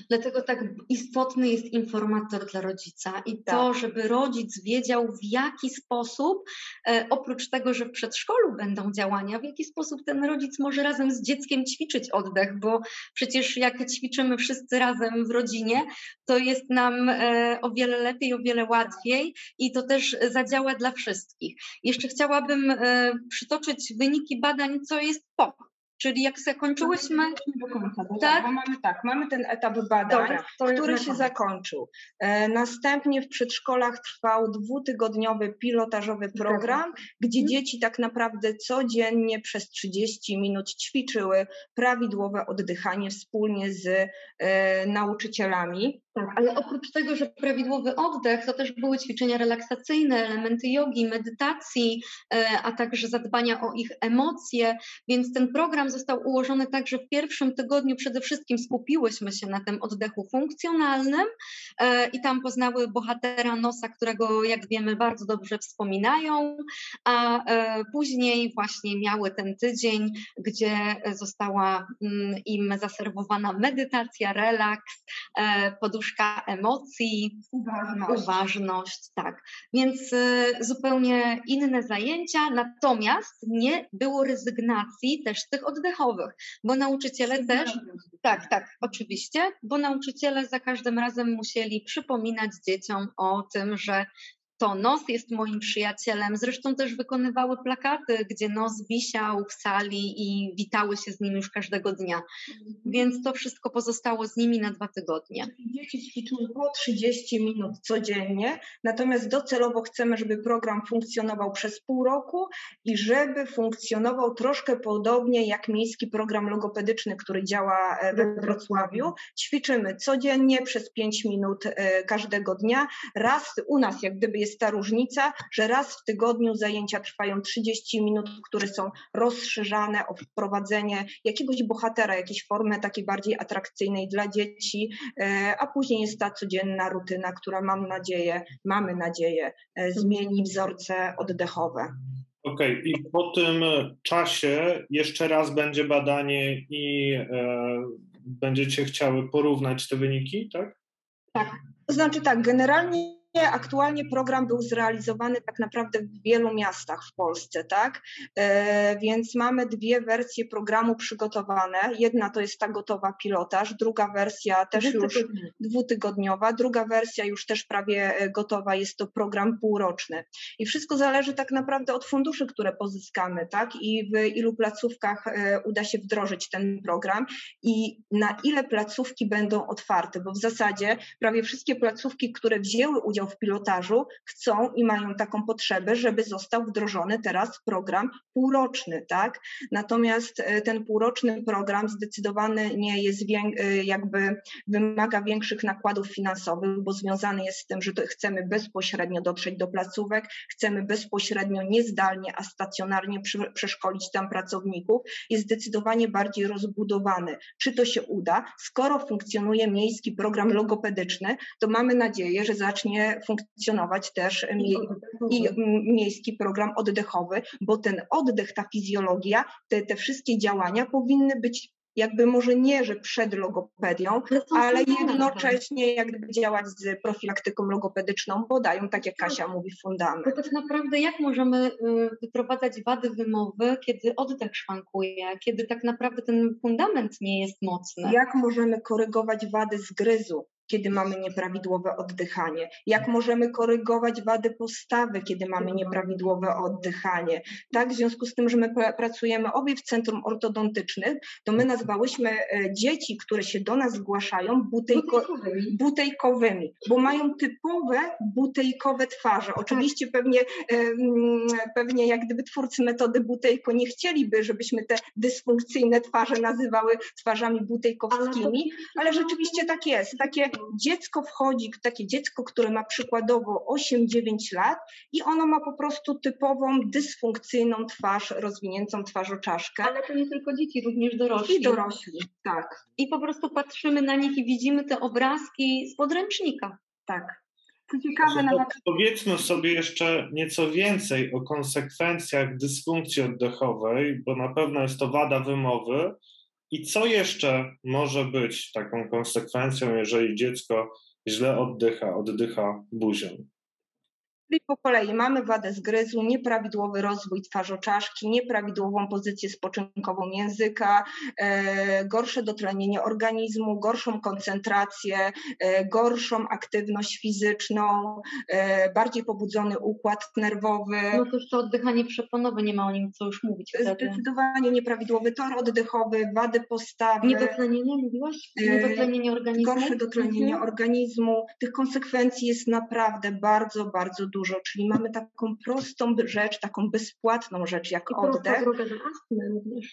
Dlatego tak istotny jest informator dla rodzica i to, żeby rodzic wiedział, w jaki sposób, e, oprócz tego, że w przedszkolu będą działania, w jaki sposób ten rodzic może razem z dzieckiem ćwiczyć oddech, bo przecież jak ćwiczymy wszyscy razem w rodzinie, to jest nam e, o wiele lepiej, o wiele łatwiej i to też zadziała dla wszystkich. Jeszcze chciałabym e, przytoczyć wyniki badań, co jest po. Czyli jak zakończyłyśmy... Tak, bo mamy, tak, mamy ten etap badań, Dobra, który się zakończył. E, następnie w przedszkolach trwał dwutygodniowy pilotażowy program, Dobra. gdzie hmm. dzieci tak naprawdę codziennie przez trzydzieści minut ćwiczyły prawidłowe oddychanie wspólnie z e, nauczycielami. Tak, ale oprócz tego, że prawidłowy oddech, to też były ćwiczenia relaksacyjne, elementy jogi, medytacji, a także zadbania o ich emocje, więc ten program został ułożony tak, że w pierwszym tygodniu przede wszystkim skupiłyśmy się na tym oddechu funkcjonalnym i tam poznały bohatera nosa, którego jak wiemy bardzo dobrze wspominają, a później właśnie miały ten tydzień, gdzie została im zaserwowana medytacja, relaks, poduszka emocji, uważność. uważność, tak. Więc y, zupełnie inne zajęcia, natomiast nie było rezygnacji też tych oddechowych, bo nauczyciele Zygnacja. też, tak, tak, oczywiście, bo nauczyciele za każdym razem musieli przypominać dzieciom o tym, że to nos jest moim przyjacielem. Zresztą też wykonywały plakaty, gdzie nos wisiał w sali i witały się z nim już każdego dnia. Więc to wszystko pozostało z nimi na dwa tygodnie. Dzieci ćwiczyły po trzydzieści minut codziennie, natomiast docelowo chcemy, żeby program funkcjonował przez pół roku i żeby funkcjonował troszkę podobnie jak miejski program logopedyczny, który działa we Wrocławiu. Ćwiczymy codziennie przez pięć minut każdego dnia. Raz u nas jak gdyby jest Jest ta różnica, że raz w tygodniu zajęcia trwają trzydzieści minut, które są rozszerzane o wprowadzenie jakiegoś bohatera, jakiejś formy takiej bardziej atrakcyjnej dla dzieci, a później jest ta codzienna rutyna, która mam nadzieję, mamy nadzieję, zmieni wzorce oddechowe. Okej, okay. I po tym czasie jeszcze raz będzie badanie i e, będziecie chciały porównać te wyniki, tak? Tak, to znaczy tak, generalnie aktualnie program był zrealizowany tak naprawdę w wielu miastach w Polsce, tak? E, więc mamy dwie wersje programu przygotowane. Jedna to jest ta gotowa pilotaż, druga wersja też już dwutygodniowa, druga wersja już też prawie gotowa, jest to program półroczny. I wszystko zależy tak naprawdę od funduszy, które pozyskamy, tak? I w ilu placówkach e, uda się wdrożyć ten program i na ile placówki będą otwarte, bo w zasadzie prawie wszystkie placówki, które wzięły udział w pilotażu, chcą i mają taką potrzebę, żeby został wdrożony teraz program półroczny, tak? Natomiast ten półroczny program zdecydowanie nie jest jakby wymaga większych nakładów finansowych, bo związany jest z tym, że to chcemy bezpośrednio dotrzeć do placówek, chcemy bezpośrednio, nie zdalnie, a stacjonarnie przeszkolić tam pracowników. Jest zdecydowanie bardziej rozbudowany. Czy to się uda? Skoro funkcjonuje miejski program logopedyczny, to mamy nadzieję, że zacznie funkcjonować też mie i miejski program oddechowy, bo ten oddech, ta fizjologia, te, te wszystkie działania powinny być jakby może nie, że przed logopedią, ale jednocześnie jakby działać z profilaktyką logopedyczną, bo dają, tak jak Kasia mówi, fundament. Bo tak naprawdę jak możemy wyprowadzać wady wymowy, kiedy oddech szwankuje, kiedy tak naprawdę ten fundament nie jest mocny? Jak możemy korygować wady zgryzu, kiedy mamy nieprawidłowe oddychanie? Jak możemy korygować wady postawy, kiedy mamy nieprawidłowe oddychanie? Tak, w związku z tym, że my pracujemy obie w centrum ortodontycznych, to my nazwałyśmy dzieci, które się do nas zgłaszają, butejko, butejkowymi, bo mają typowe butejkowe twarze. Oczywiście pewnie, pewnie jak gdyby twórcy metody Butejko nie chcieliby, żebyśmy te dysfunkcyjne twarze nazywały twarzami butejkowskimi, ale rzeczywiście tak jest. Takie dziecko wchodzi, takie dziecko, które ma przykładowo osiem dziewięć lat i ono ma po prostu typową, dysfunkcyjną twarz, rozwiniętą twarzoczaszkę. Ale to nie tylko dzieci, również dorośli. I dorośli, tak. I po prostu patrzymy na nich i widzimy te obrazki z podręcznika. Tak. To ciekawe, nawet... Powiedzmy sobie jeszcze nieco więcej o konsekwencjach dysfunkcji oddechowej, bo na pewno jest to wada wymowy, I co jeszcze może być taką konsekwencją, jeżeli dziecko źle oddycha, oddycha buzią? Czyli po kolei mamy wadę zgryzu, nieprawidłowy rozwój twarzoczaszki, nieprawidłową pozycję spoczynkową języka, e, gorsze dotlenienie organizmu, gorszą koncentrację, e, gorszą aktywność fizyczną, e, bardziej pobudzony układ nerwowy. No to już to oddychanie przeponowe, nie ma o nim co już mówić. Wtedy. Zdecydowanie nieprawidłowy tor oddechowy, wady postawy. Niedotlenienie, mówiłaś? Niedotlenienie organizmu? Gorsze dotlenienie mhm. organizmu. Tych konsekwencji jest naprawdę bardzo, bardzo dużo. Dużo, czyli mamy taką prostą rzecz, taką bezpłatną rzecz jak oddech,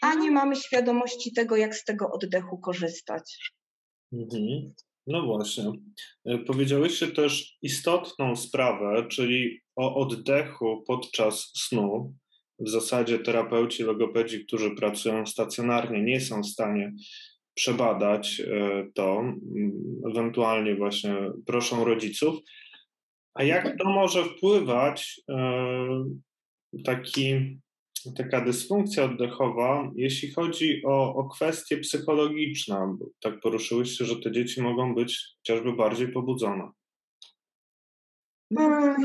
a nie mamy świadomości tego, jak z tego oddechu korzystać. Mhm. No właśnie. Powiedziałyście też istotną sprawę, czyli o oddechu podczas snu. W zasadzie terapeuci logopedzi, którzy pracują stacjonarnie, nie są w stanie przebadać to, ewentualnie właśnie proszą rodziców. A jak to może wpływać, yy, taki, taka dysfunkcja oddechowa, jeśli chodzi o, o kwestie psychologiczne? Bo tak poruszyłyście, że te dzieci mogą być chociażby bardziej pobudzone.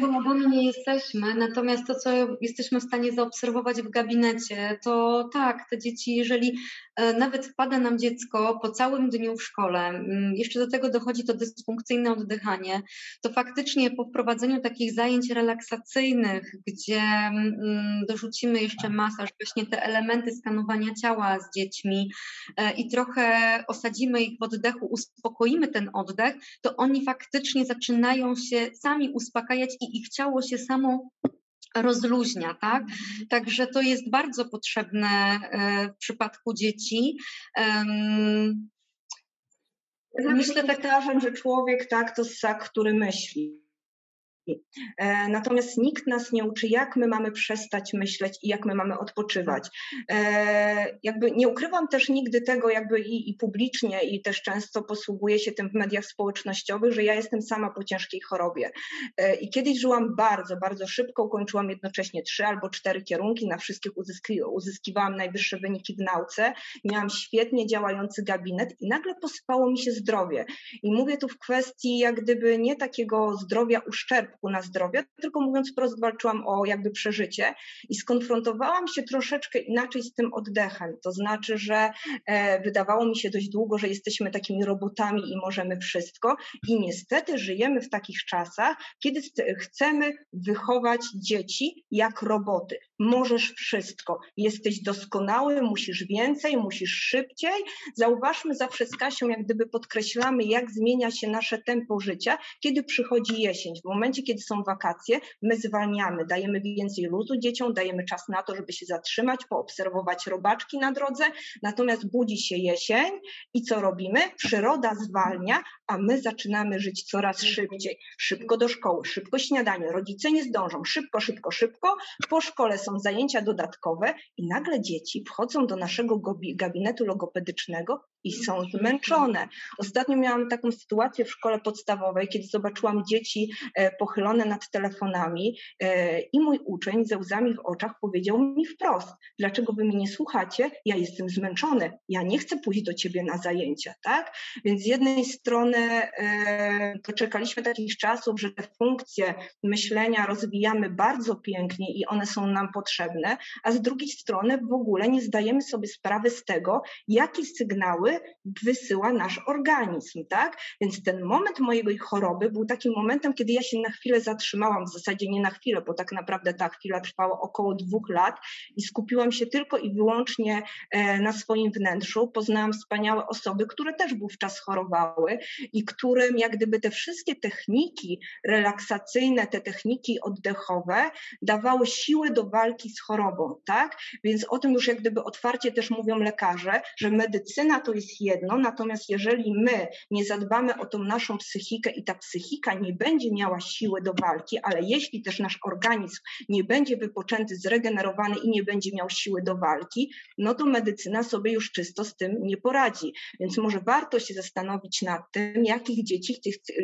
Pobudzone nie jesteśmy, natomiast to, co jesteśmy w stanie zaobserwować w gabinecie, to tak, te dzieci, jeżeli nawet wpada nam dziecko po całym dniu w szkole, jeszcze do tego dochodzi to dysfunkcyjne oddychanie, to faktycznie po wprowadzeniu takich zajęć relaksacyjnych, gdzie dorzucimy jeszcze masaż, właśnie te elementy skanowania ciała z dziećmi i trochę osadzimy ich w oddechu, uspokoimy ten oddech, to oni faktycznie zaczynają się sami uspokajać i ich ciało się samo rozluźnia, tak? Także to jest bardzo potrzebne w przypadku dzieci. Myślę tak, że człowiek tak, to ssak, który myśli. Natomiast nikt nas nie uczy, jak my mamy przestać myśleć i jak my mamy odpoczywać. E, jakby nie ukrywam też nigdy tego, jakby i, i publicznie, i też często posługuję się tym w mediach społecznościowych, że ja jestem sama po ciężkiej chorobie. E, I kiedyś żyłam bardzo, bardzo szybko, ukończyłam jednocześnie trzy albo cztery kierunki, na wszystkich uzyski, uzyskiwałam najwyższe wyniki w nauce, miałam świetnie działający gabinet i nagle posypało mi się zdrowie. I mówię tu w kwestii jak gdyby nie takiego zdrowia uszczerbku, na zdrowie, tylko mówiąc wprost walczyłam o jakby przeżycie i skonfrontowałam się troszeczkę inaczej z tym oddechem, to znaczy, że e, wydawało mi się dość długo, że jesteśmy takimi robotami i możemy wszystko i niestety żyjemy w takich czasach, kiedy chcemy wychować dzieci jak roboty. Możesz wszystko, jesteś doskonały, musisz więcej, musisz szybciej. Zauważmy zawsze z Kasią, jak gdyby podkreślamy, jak zmienia się nasze tempo życia, kiedy przychodzi jesień, w momencie, kiedy są wakacje, my zwalniamy, dajemy więcej luzu dzieciom, dajemy czas na to, żeby się zatrzymać, poobserwować robaczki na drodze, natomiast budzi się jesień i co robimy? Przyroda zwalnia, a my zaczynamy żyć coraz szybciej. Szybko do szkoły, szybko śniadanie, rodzice nie zdążą, szybko, szybko, szybko, po szkole są zajęcia dodatkowe i nagle dzieci wchodzą do naszego gabinetu logopedycznego i są zmęczone. Ostatnio miałam taką sytuację w szkole podstawowej, kiedy zobaczyłam dzieci pochylone nad telefonami i mój uczeń ze łzami w oczach powiedział mi wprost, dlaczego wy mnie nie słuchacie, ja jestem zmęczony, ja nie chcę pójść do ciebie na zajęcia, tak? Więc z jednej strony doczekaliśmy takich czasów, że te funkcje myślenia rozwijamy bardzo pięknie i one są nam potrzebne, a z drugiej strony w ogóle nie zdajemy sobie sprawy z tego, jakie sygnały wysyła nasz organizm, tak? Więc ten moment mojej choroby był takim momentem, kiedy ja się na chwilę zatrzymałam, w zasadzie nie na chwilę, bo tak naprawdę ta chwila trwała około dwóch lat i skupiłam się tylko i wyłącznie na swoim wnętrzu. Poznałam wspaniałe osoby, które też wówczas chorowały i którym jak gdyby te wszystkie techniki relaksacyjne, te techniki oddechowe dawały siły do walki z chorobą, tak? Więc o tym już jak gdyby otwarcie też mówią lekarze, że medycyna to jest jedno, natomiast jeżeli my nie zadbamy o tą naszą psychikę i ta psychika nie będzie miała siły do walki, ale jeśli też nasz organizm nie będzie wypoczęty, zregenerowany i nie będzie miał siły do walki, no to medycyna sobie już czysto z tym nie poradzi. Więc może warto się zastanowić nad tym, jakich dzieci,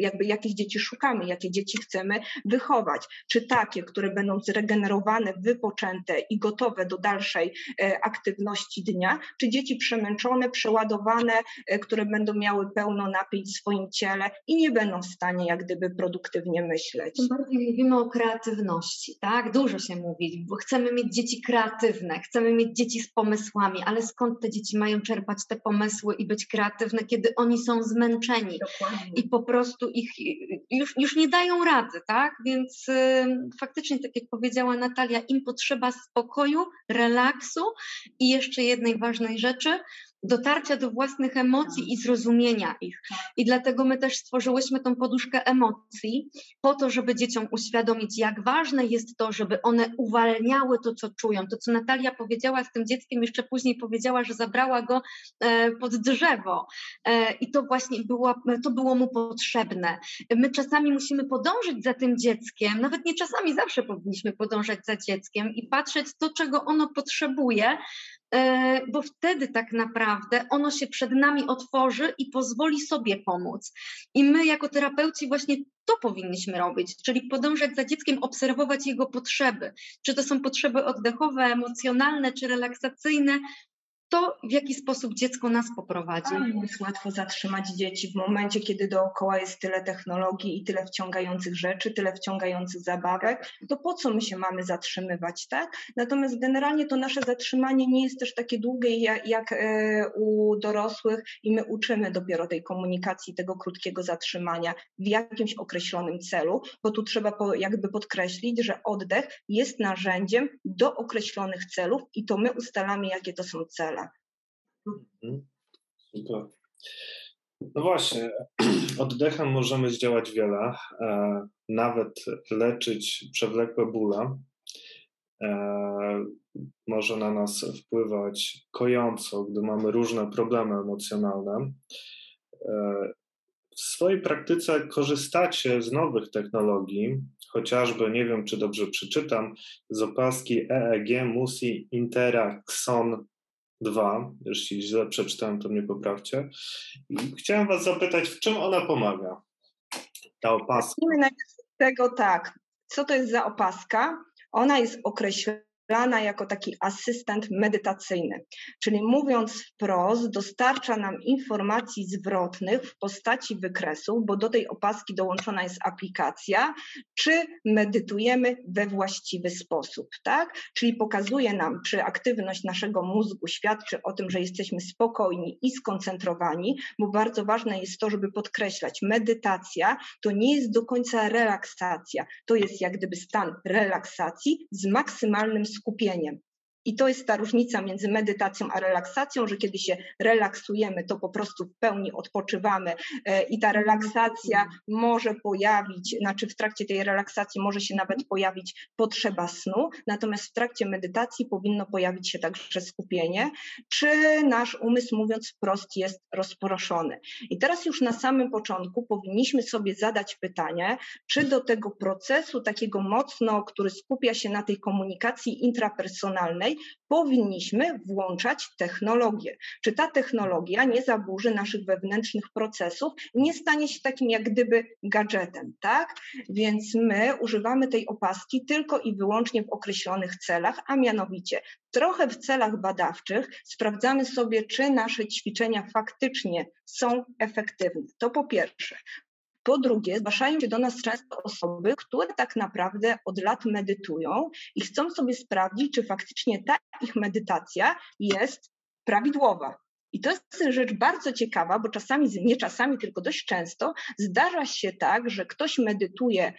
jakby jakich dzieci szukamy, jakie dzieci chcemy wychować. Czy takie, które będą zregenerowane, wypoczęte i gotowe do dalszej aktywności dnia, czy dzieci przemęczone, przeładowane, które będą miały pełno napięć w swoim ciele i nie będą w stanie jak gdyby produktywnie myśleć. Tym bardziej mówimy o kreatywności, tak? Dużo się mówi, bo chcemy mieć dzieci kreatywne, chcemy mieć dzieci z pomysłami, ale skąd te dzieci mają czerpać te pomysły i być kreatywne, kiedy oni są zmęczeni? Dokładnie. I po prostu ich już, już nie dają rady, tak? Więc yy, faktycznie, tak jak powiedziała Natalia, im potrzeba spokoju, relaksu i jeszcze jednej ważnej rzeczy, dotarcia do własnych emocji i zrozumienia ich. I dlatego my też stworzyłyśmy tą poduszkę emocji po to, żeby dzieciom uświadomić, jak ważne jest to, żeby one uwalniały to, co czują. To, co Natalia powiedziała z tym dzieckiem, jeszcze później powiedziała, że zabrała go e, pod drzewo. E, I to właśnie było, to było mu potrzebne. My czasami musimy podążyć za tym dzieckiem, nawet nie czasami, zawsze powinniśmy podążać za dzieckiem i patrzeć to, czego ono potrzebuje, bo wtedy tak naprawdę ono się przed nami otworzy i pozwoli sobie pomóc. I my jako terapeuci właśnie to powinniśmy robić, czyli podążać za dzieckiem, obserwować jego potrzeby. Czy to są potrzeby oddechowe, emocjonalne, czy relaksacyjne, to w jaki sposób dziecko nas poprowadzi. Nie jest łatwo zatrzymać dzieci w momencie, kiedy dookoła jest tyle technologii i tyle wciągających rzeczy, tyle wciągających zabawek, to po co my się mamy zatrzymywać, tak? Natomiast generalnie to nasze zatrzymanie nie jest też takie długie jak, jak u dorosłych i my uczymy dopiero tej komunikacji, tego krótkiego zatrzymania w jakimś określonym celu, bo tu trzeba po, jakby podkreślić, że oddech jest narzędziem do określonych celów i to my ustalamy, jakie to są cele. Super. No właśnie, oddechem możemy zdziałać wiele, e, nawet leczyć przewlekłe bóle. E, może na nas wpływać kojąco, gdy mamy różne problemy emocjonalne. E, w swojej praktyce korzystacie z nowych technologii, chociażby, nie wiem czy dobrze przeczytam, z opaski E E G Muse Interaxon dwa, jeśli źle przeczytałem, to mnie poprawcie. I chciałem was zapytać, w czym ona pomaga, ta opaska? Tego tak, co to jest za opaska? Ona jest określona jako taki asystent medytacyjny, czyli mówiąc wprost, dostarcza nam informacji zwrotnych w postaci wykresów, bo do tej opaski dołączona jest aplikacja, czy medytujemy we właściwy sposób, tak? Czyli pokazuje nam, czy aktywność naszego mózgu świadczy o tym, że jesteśmy spokojni i skoncentrowani, bo bardzo ważne jest to, żeby podkreślać, medytacja to nie jest do końca relaksacja, to jest jak gdyby stan relaksacji z maksymalnym skupieniem. I to jest ta różnica między medytacją a relaksacją, że kiedy się relaksujemy, to po prostu w pełni odpoczywamy i ta relaksacja może pojawić, znaczy w trakcie tej relaksacji może się nawet pojawić potrzeba snu, natomiast w trakcie medytacji powinno pojawić się także skupienie, czy nasz umysł, mówiąc wprost, jest rozproszony. I teraz już na samym początku powinniśmy sobie zadać pytanie, czy do tego procesu takiego mocno, który skupia się na tej komunikacji intrapersonalnej, powinniśmy włączać technologię. Czy ta technologia nie zaburzy naszych wewnętrznych procesów, nie stanie się takim jak gdyby gadżetem, tak? Więc my używamy tej opaski tylko i wyłącznie w określonych celach, a mianowicie trochę w celach badawczych sprawdzamy sobie, czy nasze ćwiczenia faktycznie są efektywne. To po pierwsze. Po drugie, zgłaszają się do nas często osoby, które tak naprawdę od lat medytują i chcą sobie sprawdzić, czy faktycznie ta ich medytacja jest prawidłowa. I to jest rzecz bardzo ciekawa, bo czasami, nie czasami, tylko dość często zdarza się tak, że ktoś medytuje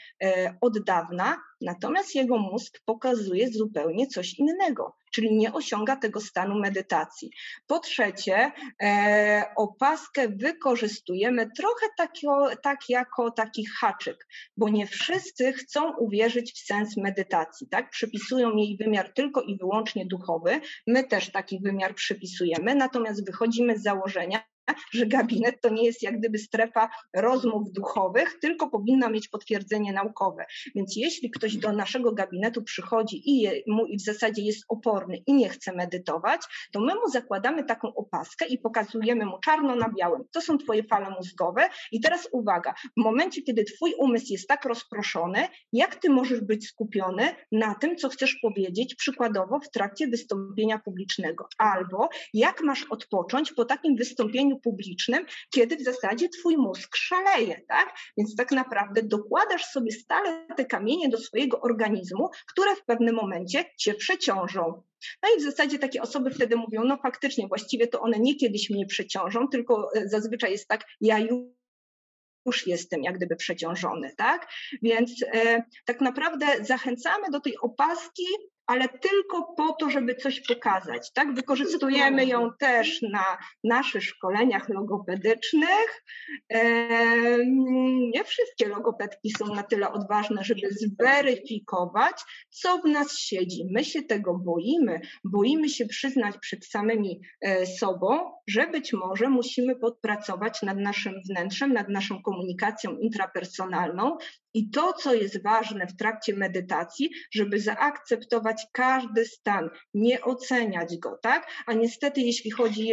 od dawna, natomiast jego mózg pokazuje zupełnie coś innego, czyli nie osiąga tego stanu medytacji. Po trzecie, e, opaskę wykorzystujemy trochę takio, tak jako taki haczyk, bo nie wszyscy chcą uwierzyć w sens medytacji, tak? Przypisują jej wymiar tylko i wyłącznie duchowy, my też taki wymiar przypisujemy, natomiast wychodzimy z założenia, że gabinet to nie jest jak gdyby strefa rozmów duchowych, tylko powinna mieć potwierdzenie naukowe. Więc jeśli ktoś do naszego gabinetu przychodzi i, je, mu, i w zasadzie jest oporny i nie chce medytować, to my mu zakładamy taką opaskę i pokazujemy mu czarno na białym. To są twoje fale mózgowe i teraz uwaga, w momencie, kiedy twój umysł jest tak rozproszony, jak ty możesz być skupiony na tym, co chcesz powiedzieć, przykładowo w trakcie wystąpienia publicznego, albo jak masz odpocząć po takim wystąpieniu publicznym, kiedy w zasadzie twój mózg szaleje, tak? Więc tak naprawdę dokładasz sobie stale te kamienie do swojego organizmu, które w pewnym momencie cię przeciążą. No i w zasadzie takie osoby wtedy mówią, no faktycznie, właściwie to one nie kiedyś mnie przeciążą, tylko zazwyczaj jest tak, ja już już jestem jak gdyby przeciążony, tak? Więc e, tak naprawdę zachęcamy do tej opaski, ale tylko po to, żeby coś pokazać, tak? Wykorzystujemy ją też na naszych szkoleniach logopedycznych. E, nie wszystkie logopedki są na tyle odważne, żeby zweryfikować, co w nas siedzi. My się tego boimy, boimy się przyznać przed samymi e, sobą, że być może musimy podpracować nad naszym wnętrzem, nad naszą komunikacją intrapersonalną i to, co jest ważne w trakcie medytacji, żeby zaakceptować każdy stan, nie oceniać go, tak? A niestety, jeśli chodzi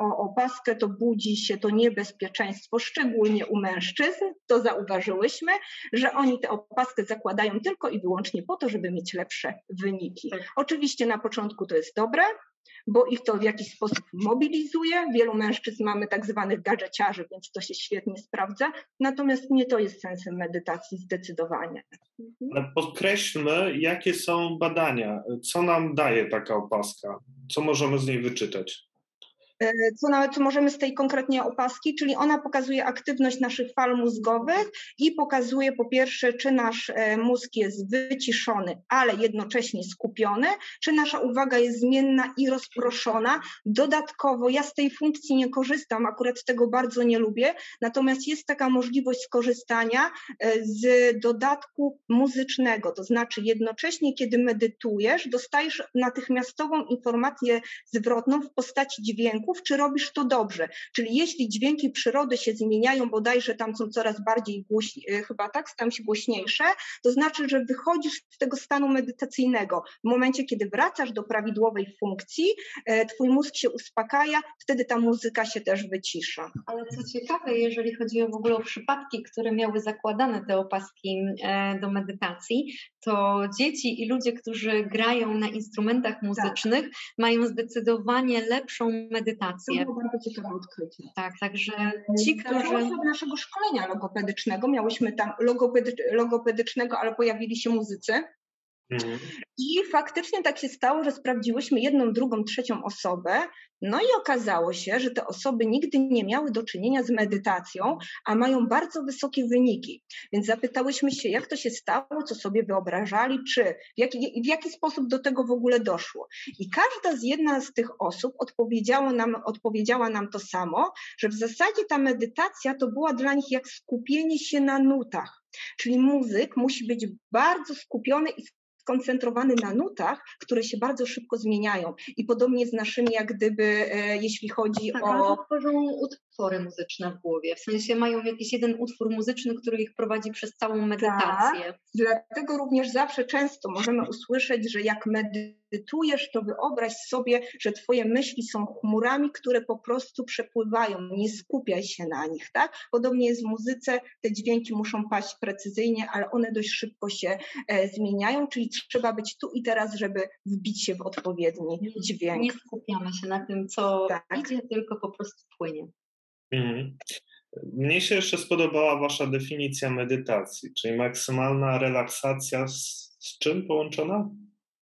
o opaskę, to budzi się to niebezpieczeństwo, szczególnie u mężczyzn, to zauważyłyśmy, że oni tę opaskę zakładają tylko i wyłącznie po to, żeby mieć lepsze wyniki. Oczywiście na początku to jest dobre, bo ich to w jakiś sposób mobilizuje. Wielu mężczyzn mamy tak zwanych gadżeciarzy, więc to się świetnie sprawdza. Natomiast nie to jest sensem medytacji zdecydowanie. Podkreślmy, jakie są badania. Co nam daje taka opaska? Co możemy z niej wyczytać? Co, na, co możemy z tej konkretnie opaski, czyli ona pokazuje aktywność naszych fal mózgowych i pokazuje po pierwsze, czy nasz mózg jest wyciszony, ale jednocześnie skupiony, czy nasza uwaga jest zmienna i rozproszona. Dodatkowo ja z tej funkcji nie korzystam, akurat tego bardzo nie lubię, natomiast jest taka możliwość skorzystania z dodatku muzycznego, to znaczy jednocześnie, kiedy medytujesz, dostajesz natychmiastową informację zwrotną w postaci dźwięku, czy robisz to dobrze. Czyli jeśli dźwięki przyrody się zmieniają, bodajże tam są coraz bardziej głośni, chyba tak, tam się głośniejsze, to znaczy, że wychodzisz z tego stanu medytacyjnego. W momencie, kiedy wracasz do prawidłowej funkcji, twój mózg się uspokaja, wtedy ta muzyka się też wycisza. Ale co ciekawe, jeżeli chodzi o w ogóle o przypadki, które miały zakładane te opaski do medytacji, to dzieci i ludzie, którzy grają na instrumentach muzycznych, tak, mają zdecydowanie lepszą medytację. Medytację. To było bardzo ciekawe odkrycie. Tak, także ci, którzy... Od naszego szkolenia logopedycznego, miałyśmy tam logopedy... logopedycznego, ale pojawili się muzycy. Mhm. I faktycznie tak się stało, że sprawdziłyśmy jedną, drugą, trzecią osobę, no i okazało się, że te osoby nigdy nie miały do czynienia z medytacją, a mają bardzo wysokie wyniki. Więc zapytałyśmy się, jak to się stało, co sobie wyobrażali, czy w jaki, w jaki sposób do tego w ogóle doszło. I każda z jedna z tych osób odpowiedziała nam, odpowiedziała nam to samo, że w zasadzie ta medytacja to była dla nich jak skupienie się na nutach. Czyli muzyk musi być bardzo skupiony i skoncentrowany na nutach, które się bardzo szybko zmieniają. I podobnie z naszymi, jak gdyby, e, jeśli chodzi tak, o... Tak, tworzą utwory muzyczne w głowie. W sensie mają jakiś jeden utwór muzyczny, który ich prowadzi przez całą medytację. Tak, dlatego również zawsze często możemy usłyszeć, że jak medytujesz, to wyobraź sobie, że twoje myśli są chmurami, które po prostu przepływają. Nie skupiaj się na nich, tak? Podobnie jest w muzyce. Te dźwięki muszą paść precyzyjnie, ale one dość szybko się e, zmieniają, czyli trzeba być tu i teraz, żeby wbić się w odpowiedni dźwięk. Nie skupiamy się na tym, co tak idzie, tylko po prostu płynie. Mhm. Mnie się jeszcze spodobała wasza definicja medytacji, czyli maksymalna relaksacja z, z czym połączona?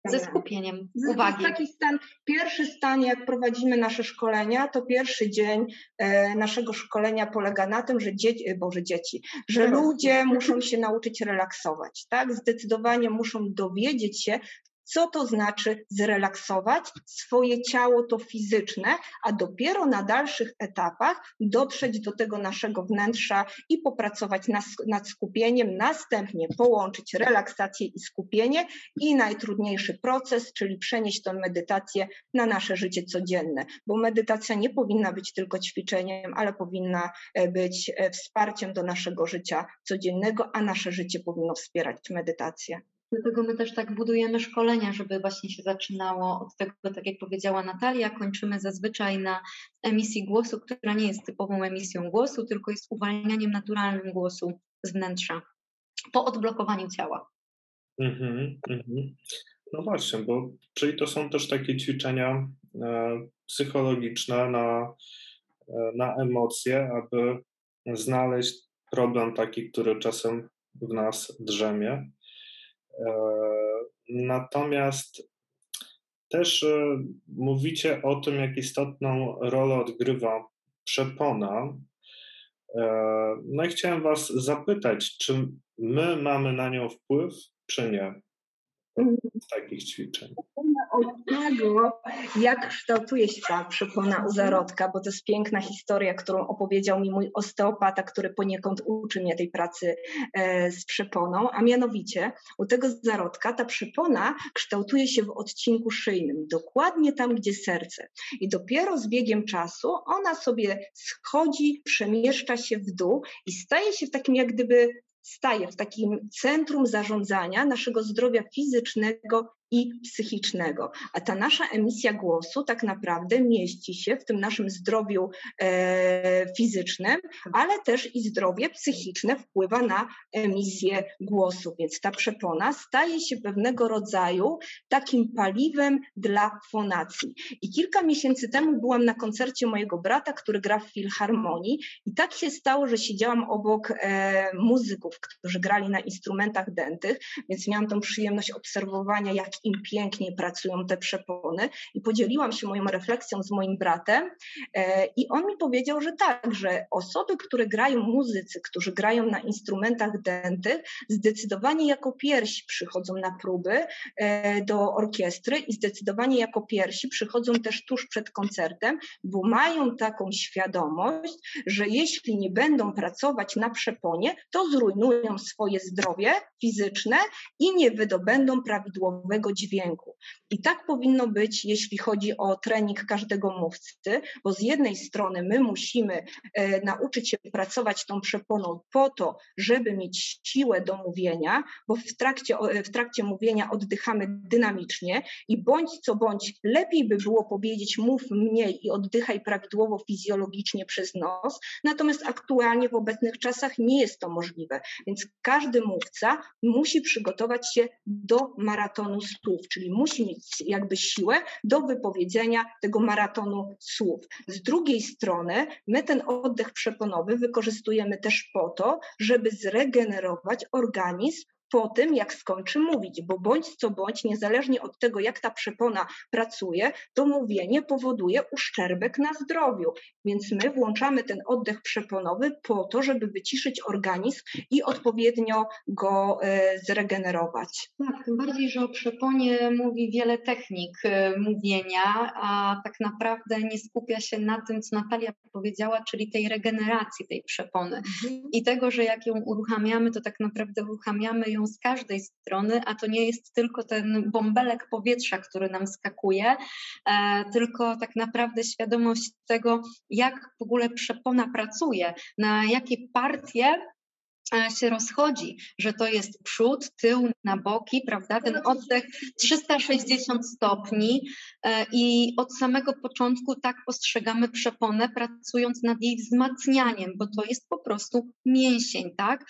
Ze skupieniem, z uwagi. Taki stan, pierwszy stan, jak prowadzimy nasze szkolenia, to pierwszy dzień e, naszego szkolenia polega na tym, że dzieci, Boże, dzieci, że ludzie muszą się nauczyć relaksować, tak? Zdecydowanie muszą dowiedzieć się, co to znaczy zrelaksować swoje ciało, to fizyczne, a dopiero na dalszych etapach dotrzeć do tego naszego wnętrza i popracować nas, nad skupieniem, następnie połączyć relaksację i skupienie i najtrudniejszy proces, czyli przenieść tę medytację na nasze życie codzienne, bo medytacja nie powinna być tylko ćwiczeniem, ale powinna być wsparciem do naszego życia codziennego, a nasze życie powinno wspierać medytację. Dlatego my też tak budujemy szkolenia, żeby właśnie się zaczynało od tego, tak jak powiedziała Natalia, kończymy zazwyczaj na emisji głosu, która nie jest typową emisją głosu, tylko jest uwalnianiem naturalnym głosu z wnętrza po odblokowaniu ciała. Mm-hmm, mm-hmm. No właśnie, bo czyli to są też takie ćwiczenia e, psychologiczne na, e, na emocje, aby znaleźć problem taki, który czasem w nas drzemie. Natomiast też mówicie o tym, jak istotną rolę odgrywa przepona. No i chciałem was zapytać, czy my mamy na nią wpływ, czy nie? Takich ćwiczeń. Od tego, jak kształtuje się ta przepona u zarodka, bo to jest piękna historia, którą opowiedział mi mój osteopata, który poniekąd uczy mnie tej pracy e, z przeponą, a mianowicie u tego zarodka ta przepona kształtuje się w odcinku szyjnym, dokładnie tam, gdzie serce. I dopiero z biegiem czasu ona sobie schodzi, przemieszcza się w dół i staje się w takim jak gdyby... staje w takim centrum zarządzania naszego zdrowia fizycznego i psychicznego. A ta nasza emisja głosu tak naprawdę mieści się w tym naszym zdrowiu e, fizycznym, ale też i zdrowie psychiczne wpływa na emisję głosu. Więc ta przepona staje się pewnego rodzaju takim paliwem dla fonacji. I kilka miesięcy temu byłam na koncercie mojego brata, który gra w filharmonii i tak się stało, że siedziałam obok e, muzyków, którzy grali na instrumentach dętych, więc miałam tą przyjemność obserwowania, jak im pięknie pracują te przepony i podzieliłam się moją refleksją z moim bratem e, i on mi powiedział, że tak, że osoby, które grają, muzycy, którzy grają na instrumentach dętych, zdecydowanie jako pierwsi przychodzą na próby e, do orkiestry i zdecydowanie jako pierwsi przychodzą też tuż przed koncertem, bo mają taką świadomość, że jeśli nie będą pracować na przeponie, to zrujnują swoje zdrowie fizyczne i nie wydobędą prawidłowego dźwięku. I tak powinno być, jeśli chodzi o trening każdego mówcy, bo z jednej strony my musimy e, nauczyć się pracować tą przeponą po to, żeby mieć siłę do mówienia, bo w trakcie, w trakcie mówienia oddychamy dynamicznie i bądź co bądź lepiej by było powiedzieć mów mniej i oddychaj prawidłowo fizjologicznie przez nos, natomiast aktualnie w obecnych czasach nie jest to możliwe, więc każdy mówca musi przygotować się do maratonu słów, czyli musi mieć jakby siłę do wypowiedzenia tego maratonu słów. Z drugiej strony my ten oddech przeponowy wykorzystujemy też po to, żeby zregenerować organizm po tym, jak skończy mówić, bo bądź co bądź, niezależnie od tego, jak ta przepona pracuje, to mówienie powoduje uszczerbek na zdrowiu. Więc my włączamy ten oddech przeponowy po to, żeby wyciszyć organizm i odpowiednio go e, zregenerować. Tak, tym bardziej, że o przeponie mówi wiele technik e, mówienia, a tak naprawdę nie skupia się na tym, co Natalia powiedziała, czyli tej regeneracji tej przepony. Mhm. I tego, że jak ją uruchamiamy, to tak naprawdę uruchamiamy ją z każdej strony, a to nie jest tylko ten bąbelek powietrza, który nam skakuje, e, tylko tak naprawdę świadomość tego, jak w ogóle przepona pracuje, na jakie partie się rozchodzi, że to jest przód, tył, na boki, prawda, ten oddech trzysta sześćdziesiąt stopni i od samego początku tak postrzegamy przeponę, pracując nad jej wzmacnianiem, bo to jest po prostu mięsień, tak?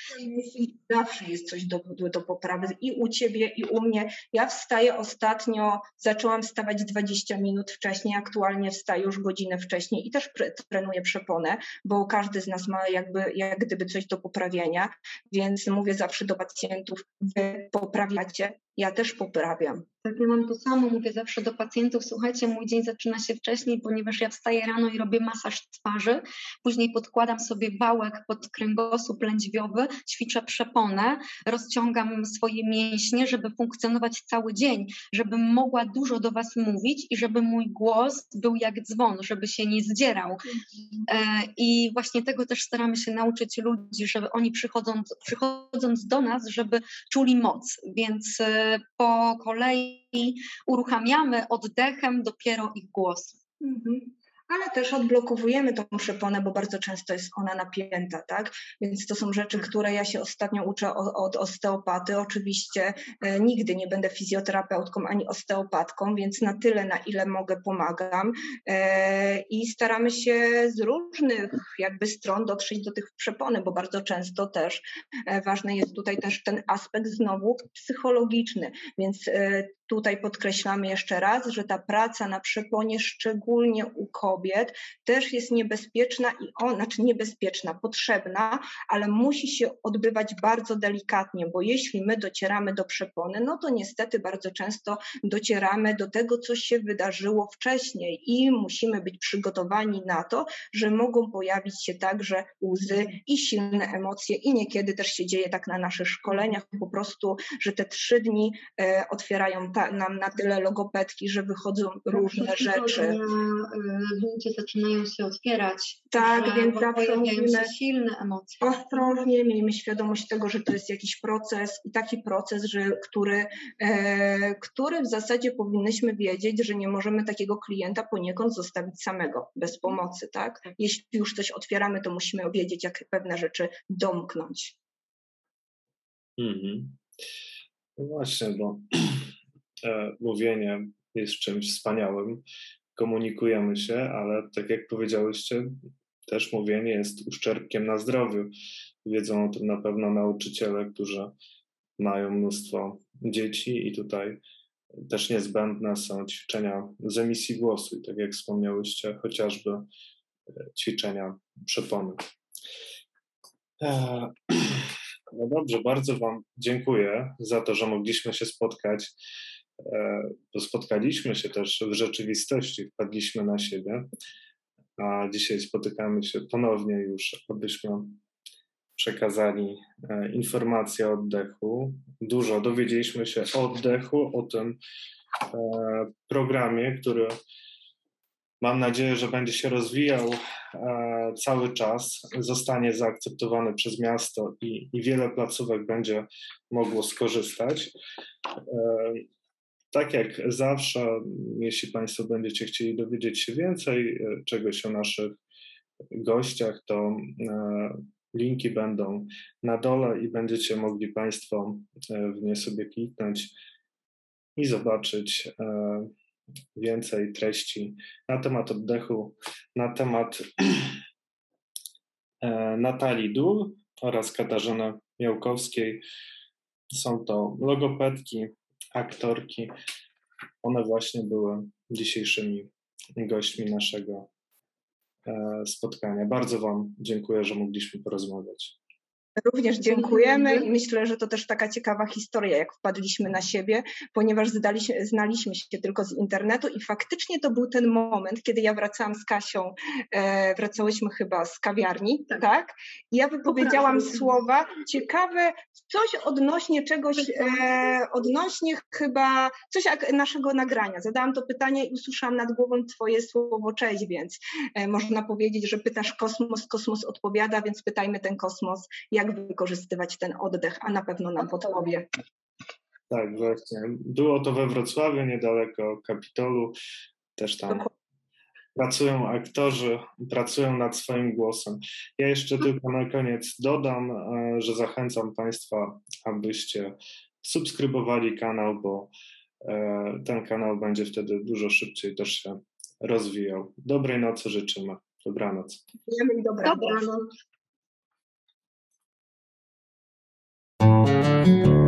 Zawsze jest coś do, do poprawy i u ciebie, i u mnie. Ja wstaję ostatnio, zaczęłam wstawać dwadzieścia minut wcześniej, aktualnie wstaję już godzinę wcześniej i też trenuję przeponę, bo każdy z nas ma jakby, jak gdyby coś do poprawienia. leczenia, więc mówię zawsze do pacjentów, wy poprawiacie, ja też poprawiam. Tak, ja mam to samo, mówię zawsze do pacjentów, słuchajcie, mój dzień zaczyna się wcześniej, ponieważ ja wstaję rano i robię masaż twarzy, później podkładam sobie wałek pod kręgosłup lędźwiowy, ćwiczę przeponę, rozciągam swoje mięśnie, żeby funkcjonować cały dzień, żebym mogła dużo do was mówić i żeby mój głos był jak dzwon, żeby się nie zdzierał. I właśnie tego też staramy się nauczyć ludzi, żeby oni przychodząc, przychodząc do nas, żeby czuli moc, więc po kolei uruchamiamy oddechem dopiero ich głos. Mhm. Ale też odblokowujemy tą przeponę, bo bardzo często jest ona napięta, tak? Więc to są rzeczy, które ja się ostatnio uczę od osteopaty. Oczywiście e, nigdy nie będę fizjoterapeutką ani osteopatką, więc na tyle, na ile mogę, pomagam. E, I staramy się z różnych jakby stron dotrzeć do tych przepony, bo bardzo często też e, ważny jest tutaj też ten aspekt znowu psychologiczny, więc e, tutaj podkreślamy jeszcze raz, że ta praca na przeponie, szczególnie u kobiet, też jest niebezpieczna i ona, znaczy niebezpieczna, potrzebna, ale musi się odbywać bardzo delikatnie, bo jeśli my docieramy do przepony, no to niestety bardzo często docieramy do tego, co się wydarzyło wcześniej i musimy być przygotowani na to, że mogą pojawić się także łzy i silne emocje i niekiedy też się dzieje tak na naszych szkoleniach po prostu, że te trzy dni e, otwierają ta, nam na tyle logopedki, że wychodzą różne rzeczy. Ludzie zaczynają się otwierać. Tak, więc zawsze mówimy, silne emocje. Ostrożnie, miejmy świadomość tego, że to jest jakiś proces i taki proces, że, który, e, który w zasadzie powinnyśmy wiedzieć, że nie możemy takiego klienta poniekąd zostawić samego, bez pomocy, tak? Jeśli już coś otwieramy, to musimy wiedzieć, jak pewne rzeczy domknąć. Mhm. No właśnie, bo e, mówienie jest czymś wspaniałym. Komunikujemy się, ale tak jak powiedziałyście, też mówienie jest uszczerbkiem na zdrowiu. Wiedzą o tym na pewno nauczyciele, którzy mają mnóstwo dzieci i tutaj też niezbędne są ćwiczenia z emisji głosu i tak jak wspomniałyście, chociażby ćwiczenia przepony. No dobrze, bardzo wam dziękuję za to, że mogliśmy się spotkać. Spotkaliśmy się też w rzeczywistości, wpadliśmy na siebie, a dzisiaj spotykamy się ponownie już, abyśmy przekazali informacje o oddechu. Dużo dowiedzieliśmy się o oddechu, o tym programie, który mam nadzieję, że będzie się rozwijał cały czas, zostanie zaakceptowany przez miasto i, i wiele placówek będzie mogło skorzystać. Tak jak zawsze, jeśli Państwo będziecie chcieli dowiedzieć się więcej czegoś o naszych gościach, to linki będą na dole i będziecie mogli Państwo w nie sobie kliknąć i zobaczyć więcej treści na temat oddechu, na temat Natalii Dul oraz Katarzyny Miałkowskiej. Są to logopedki, aktorki. One właśnie były dzisiejszymi gośćmi naszego spotkania. Bardzo wam dziękuję, że mogliśmy porozmawiać. Również dziękujemy i myślę, że to też taka ciekawa historia, jak wpadliśmy na siebie, ponieważ zdaliśmy, znaliśmy się tylko z internetu i faktycznie to był ten moment, kiedy ja wracałam z Kasią, e, wracałyśmy chyba z kawiarni, tak? tak? I ja wypowiedziałam Poprawiam. słowa ciekawe, coś odnośnie czegoś, e, odnośnie chyba coś jak naszego nagrania. Zadałam to pytanie i usłyszałam nad głową twoje słowo cześć, więc e, można powiedzieć, że pytasz kosmos, kosmos odpowiada, więc pytajmy ten kosmos, jak wykorzystywać ten oddech, a na pewno nam podpowie. Tak, właśnie. Było to we Wrocławiu, niedaleko Kapitolu. Też tam pracują aktorzy, pracują nad swoim głosem. Ja jeszcze tylko na koniec dodam, że zachęcam Państwa, abyście subskrybowali kanał, bo ten kanał będzie wtedy dużo szybciej też się rozwijał. Dobrej nocy życzymy. Dobranoc. Dobranoc. Thank you.